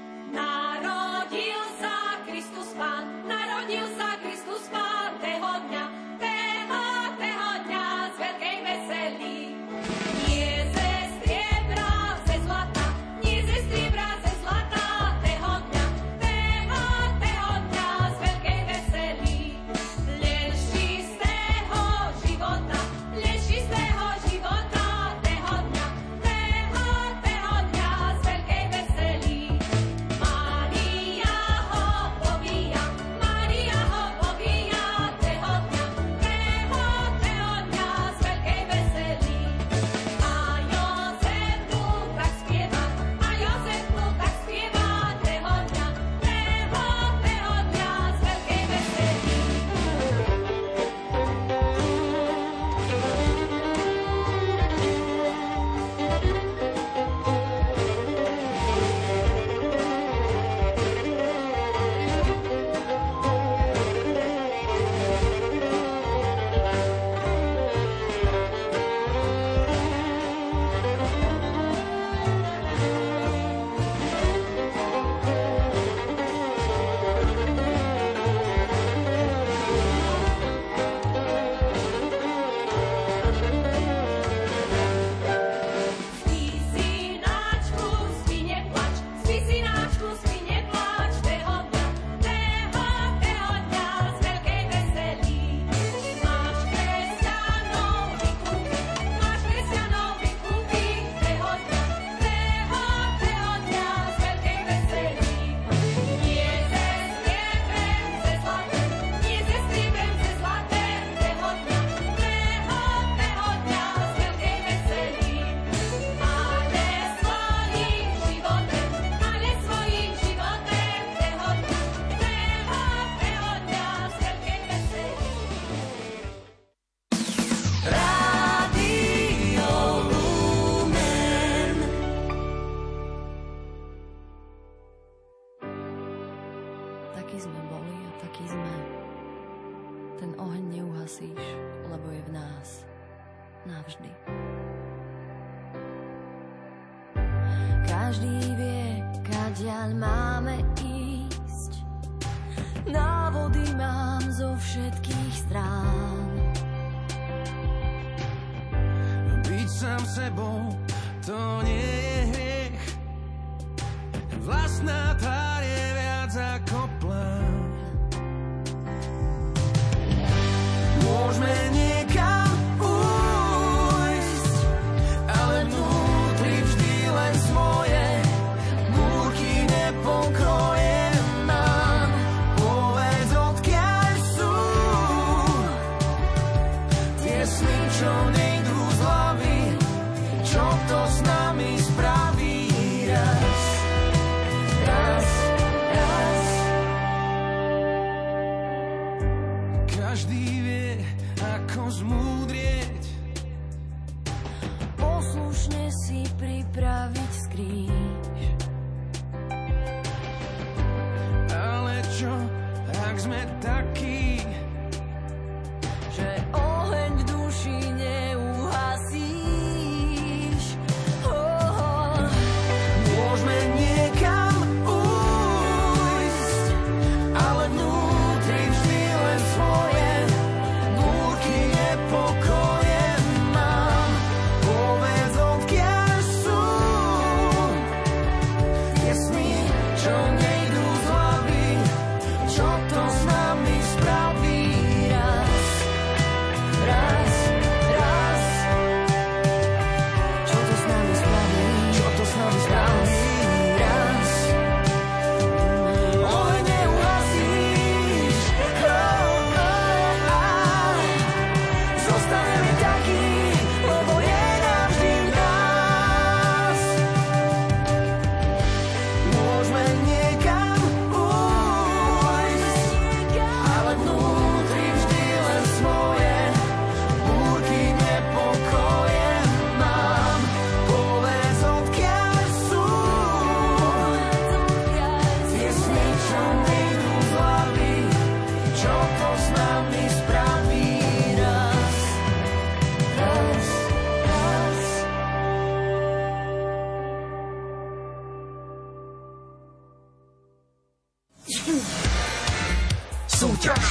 súťaž.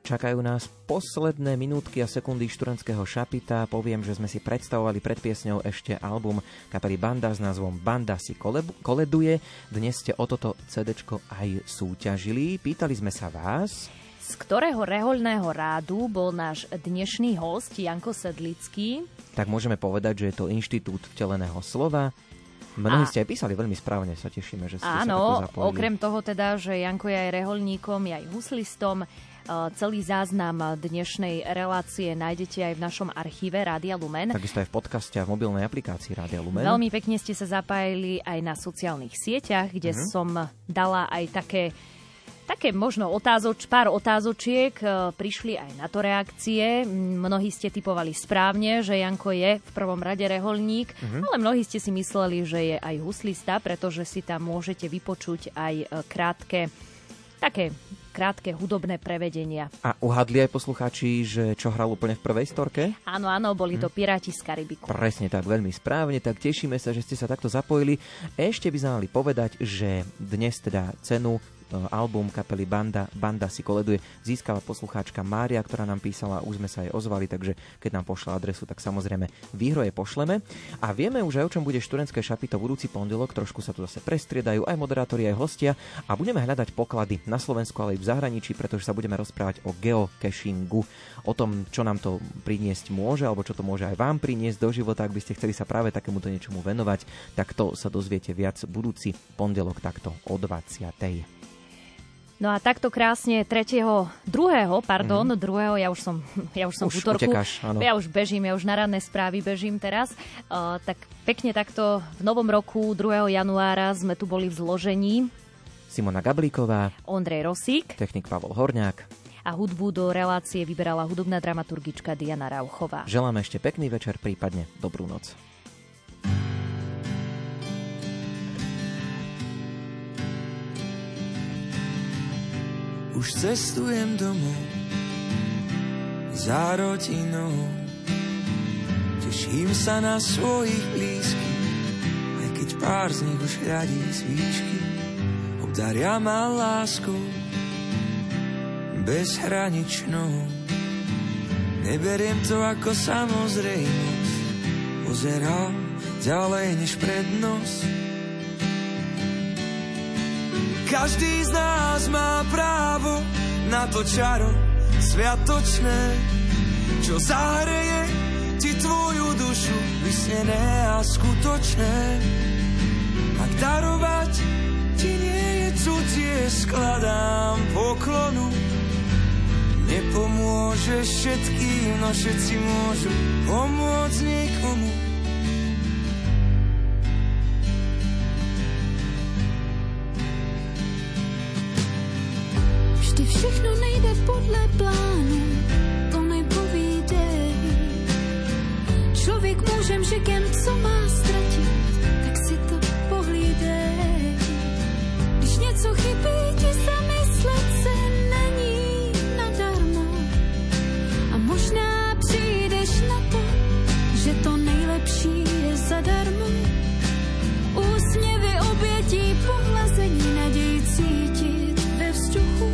Čakajú nás posledné minútky a sekundy študentského šapita. Poviem, že sme si predstavovali pred piesňou ešte album kapely Banda s názvom Banda si koleduje. Dnes ste o toto CDčko aj súťažili. Pýtali sme sa vás, z ktorého rehoľného rádu bol náš dnešný host Janko Sedlický. Tak môžeme povedať, že je to Inštitút vteleného slova. Mnohí ste aj písali veľmi správne, sa tešíme, že ste sa takto zapojili. Áno, okrem toho teda, že Janko je aj rehoľníkom, je aj huslistom. Celý záznam dnešnej relácie nájdete aj v našom archíve Rádia Lumen. Takisto aj v podcaste a v mobilnej aplikácii Rádia Lumen. Veľmi pekne ste sa zapájili aj na sociálnych sieťach, kde som dala aj také možno pár otázočiek. Prišli aj na to reakcie. Mnohí ste typovali správne, že Janko je v prvom rade rehoľník, ale mnohí ste si mysleli, že je aj huslista, pretože si tam môžete vypočuť aj krátke hudobné prevedenia. A uhadli aj poslucháči, že čo hral úplne v prvej storke? Áno, boli to Piráti z Karibiku. Presne tak, veľmi správne, tak tešíme sa, že ste sa takto zapojili. Ešte by sme mali povedať, že dnes teda cenu album kapely Banda si koleduje získala poslucháčka Mária, ktorá nám písala, už sme sa jej ozvali, takže keď nám pošla adresu, tak samozrejme výhroje pošleme. A vieme už aj o čom bude študentské šapito budúci pondelok, trošku sa tu zase prestriedajú aj moderátori, aj hostia a budeme hľadať poklady na Slovensku, ale aj v zahraničí, pretože sa budeme rozprávať o geocachingu, o tom, čo nám to priniesť môže, alebo čo to môže aj vám priniesť do života, ak by ste chceli sa práve takémuto niečomu venovať, tak to sa dozviete viac budúci pondelok takto o 20:00. No a takto krásne 2. ja už som v útorku. Utekáš, áno. Ja už bežím, ja už na ranné správy bežím teraz. Tak pekne takto v novom roku 2. januára sme tu boli v zložení Simona Gablíková, Ondrej Rosík, technik Pavol Horňák a hudbu do relácie vyberala hudobná dramaturgička Diana Rauchová. Želáme ešte pekný večer, prípadne dobrú noc. Už cestujem domov za rodinou, teším sa na svojich blízkych, aj keď pár z nich už hradí svíčky. Obdaria ma láskou bezhraničnou, neberiem to ako samozrejmosť, pozerám ďalej než prednosť. Každý z nás má právo na to čaro sviatočné, čo zahreje ti tvoju dušu, vysnené a skutočné. Ak darovať ti nie je cudzie, skladám poklonu. Nepomôžeš všetkým, no všetci môžu pomôcť niekomu. Všechno nejde podle plánu, to mi povídej. Člověk můžem žikem, co má ztratit, tak si to pohlídej. Když něco chybí, ti zamyslet se není nadarmo. A možná přijdeš na to, že to nejlepší je zadarmo. Úsměvy obětí, pohlazení, naději cítit ve vzduchu.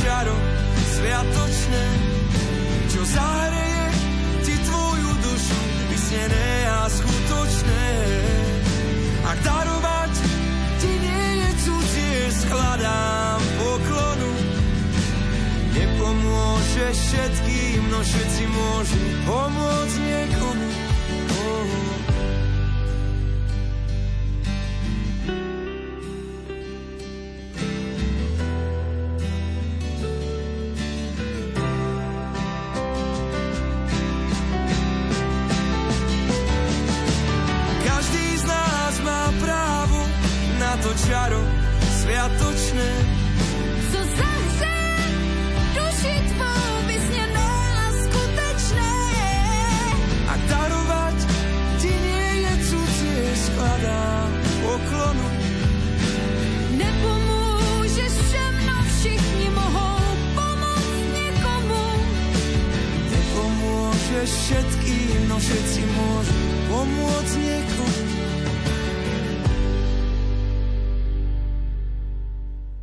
Čaro sviatočné, čo zahreje ti tvoju dušu, vysnené a skutočné. Ak darovať ti nie je cudzie, skladám poklonu. Nepomôžeš všetkým, no všetci môžu pomôcť niekomu. to čaro sviatočné, co zahře duši tvou vysněné a skutečné. A darovať ti nie je cudzie, skladám poklonu. Nepomůžeš se mnou, všichni mohou pomoct někomu. Nepomůžeš všetkým, no všetci môžu pomôcť niekomu.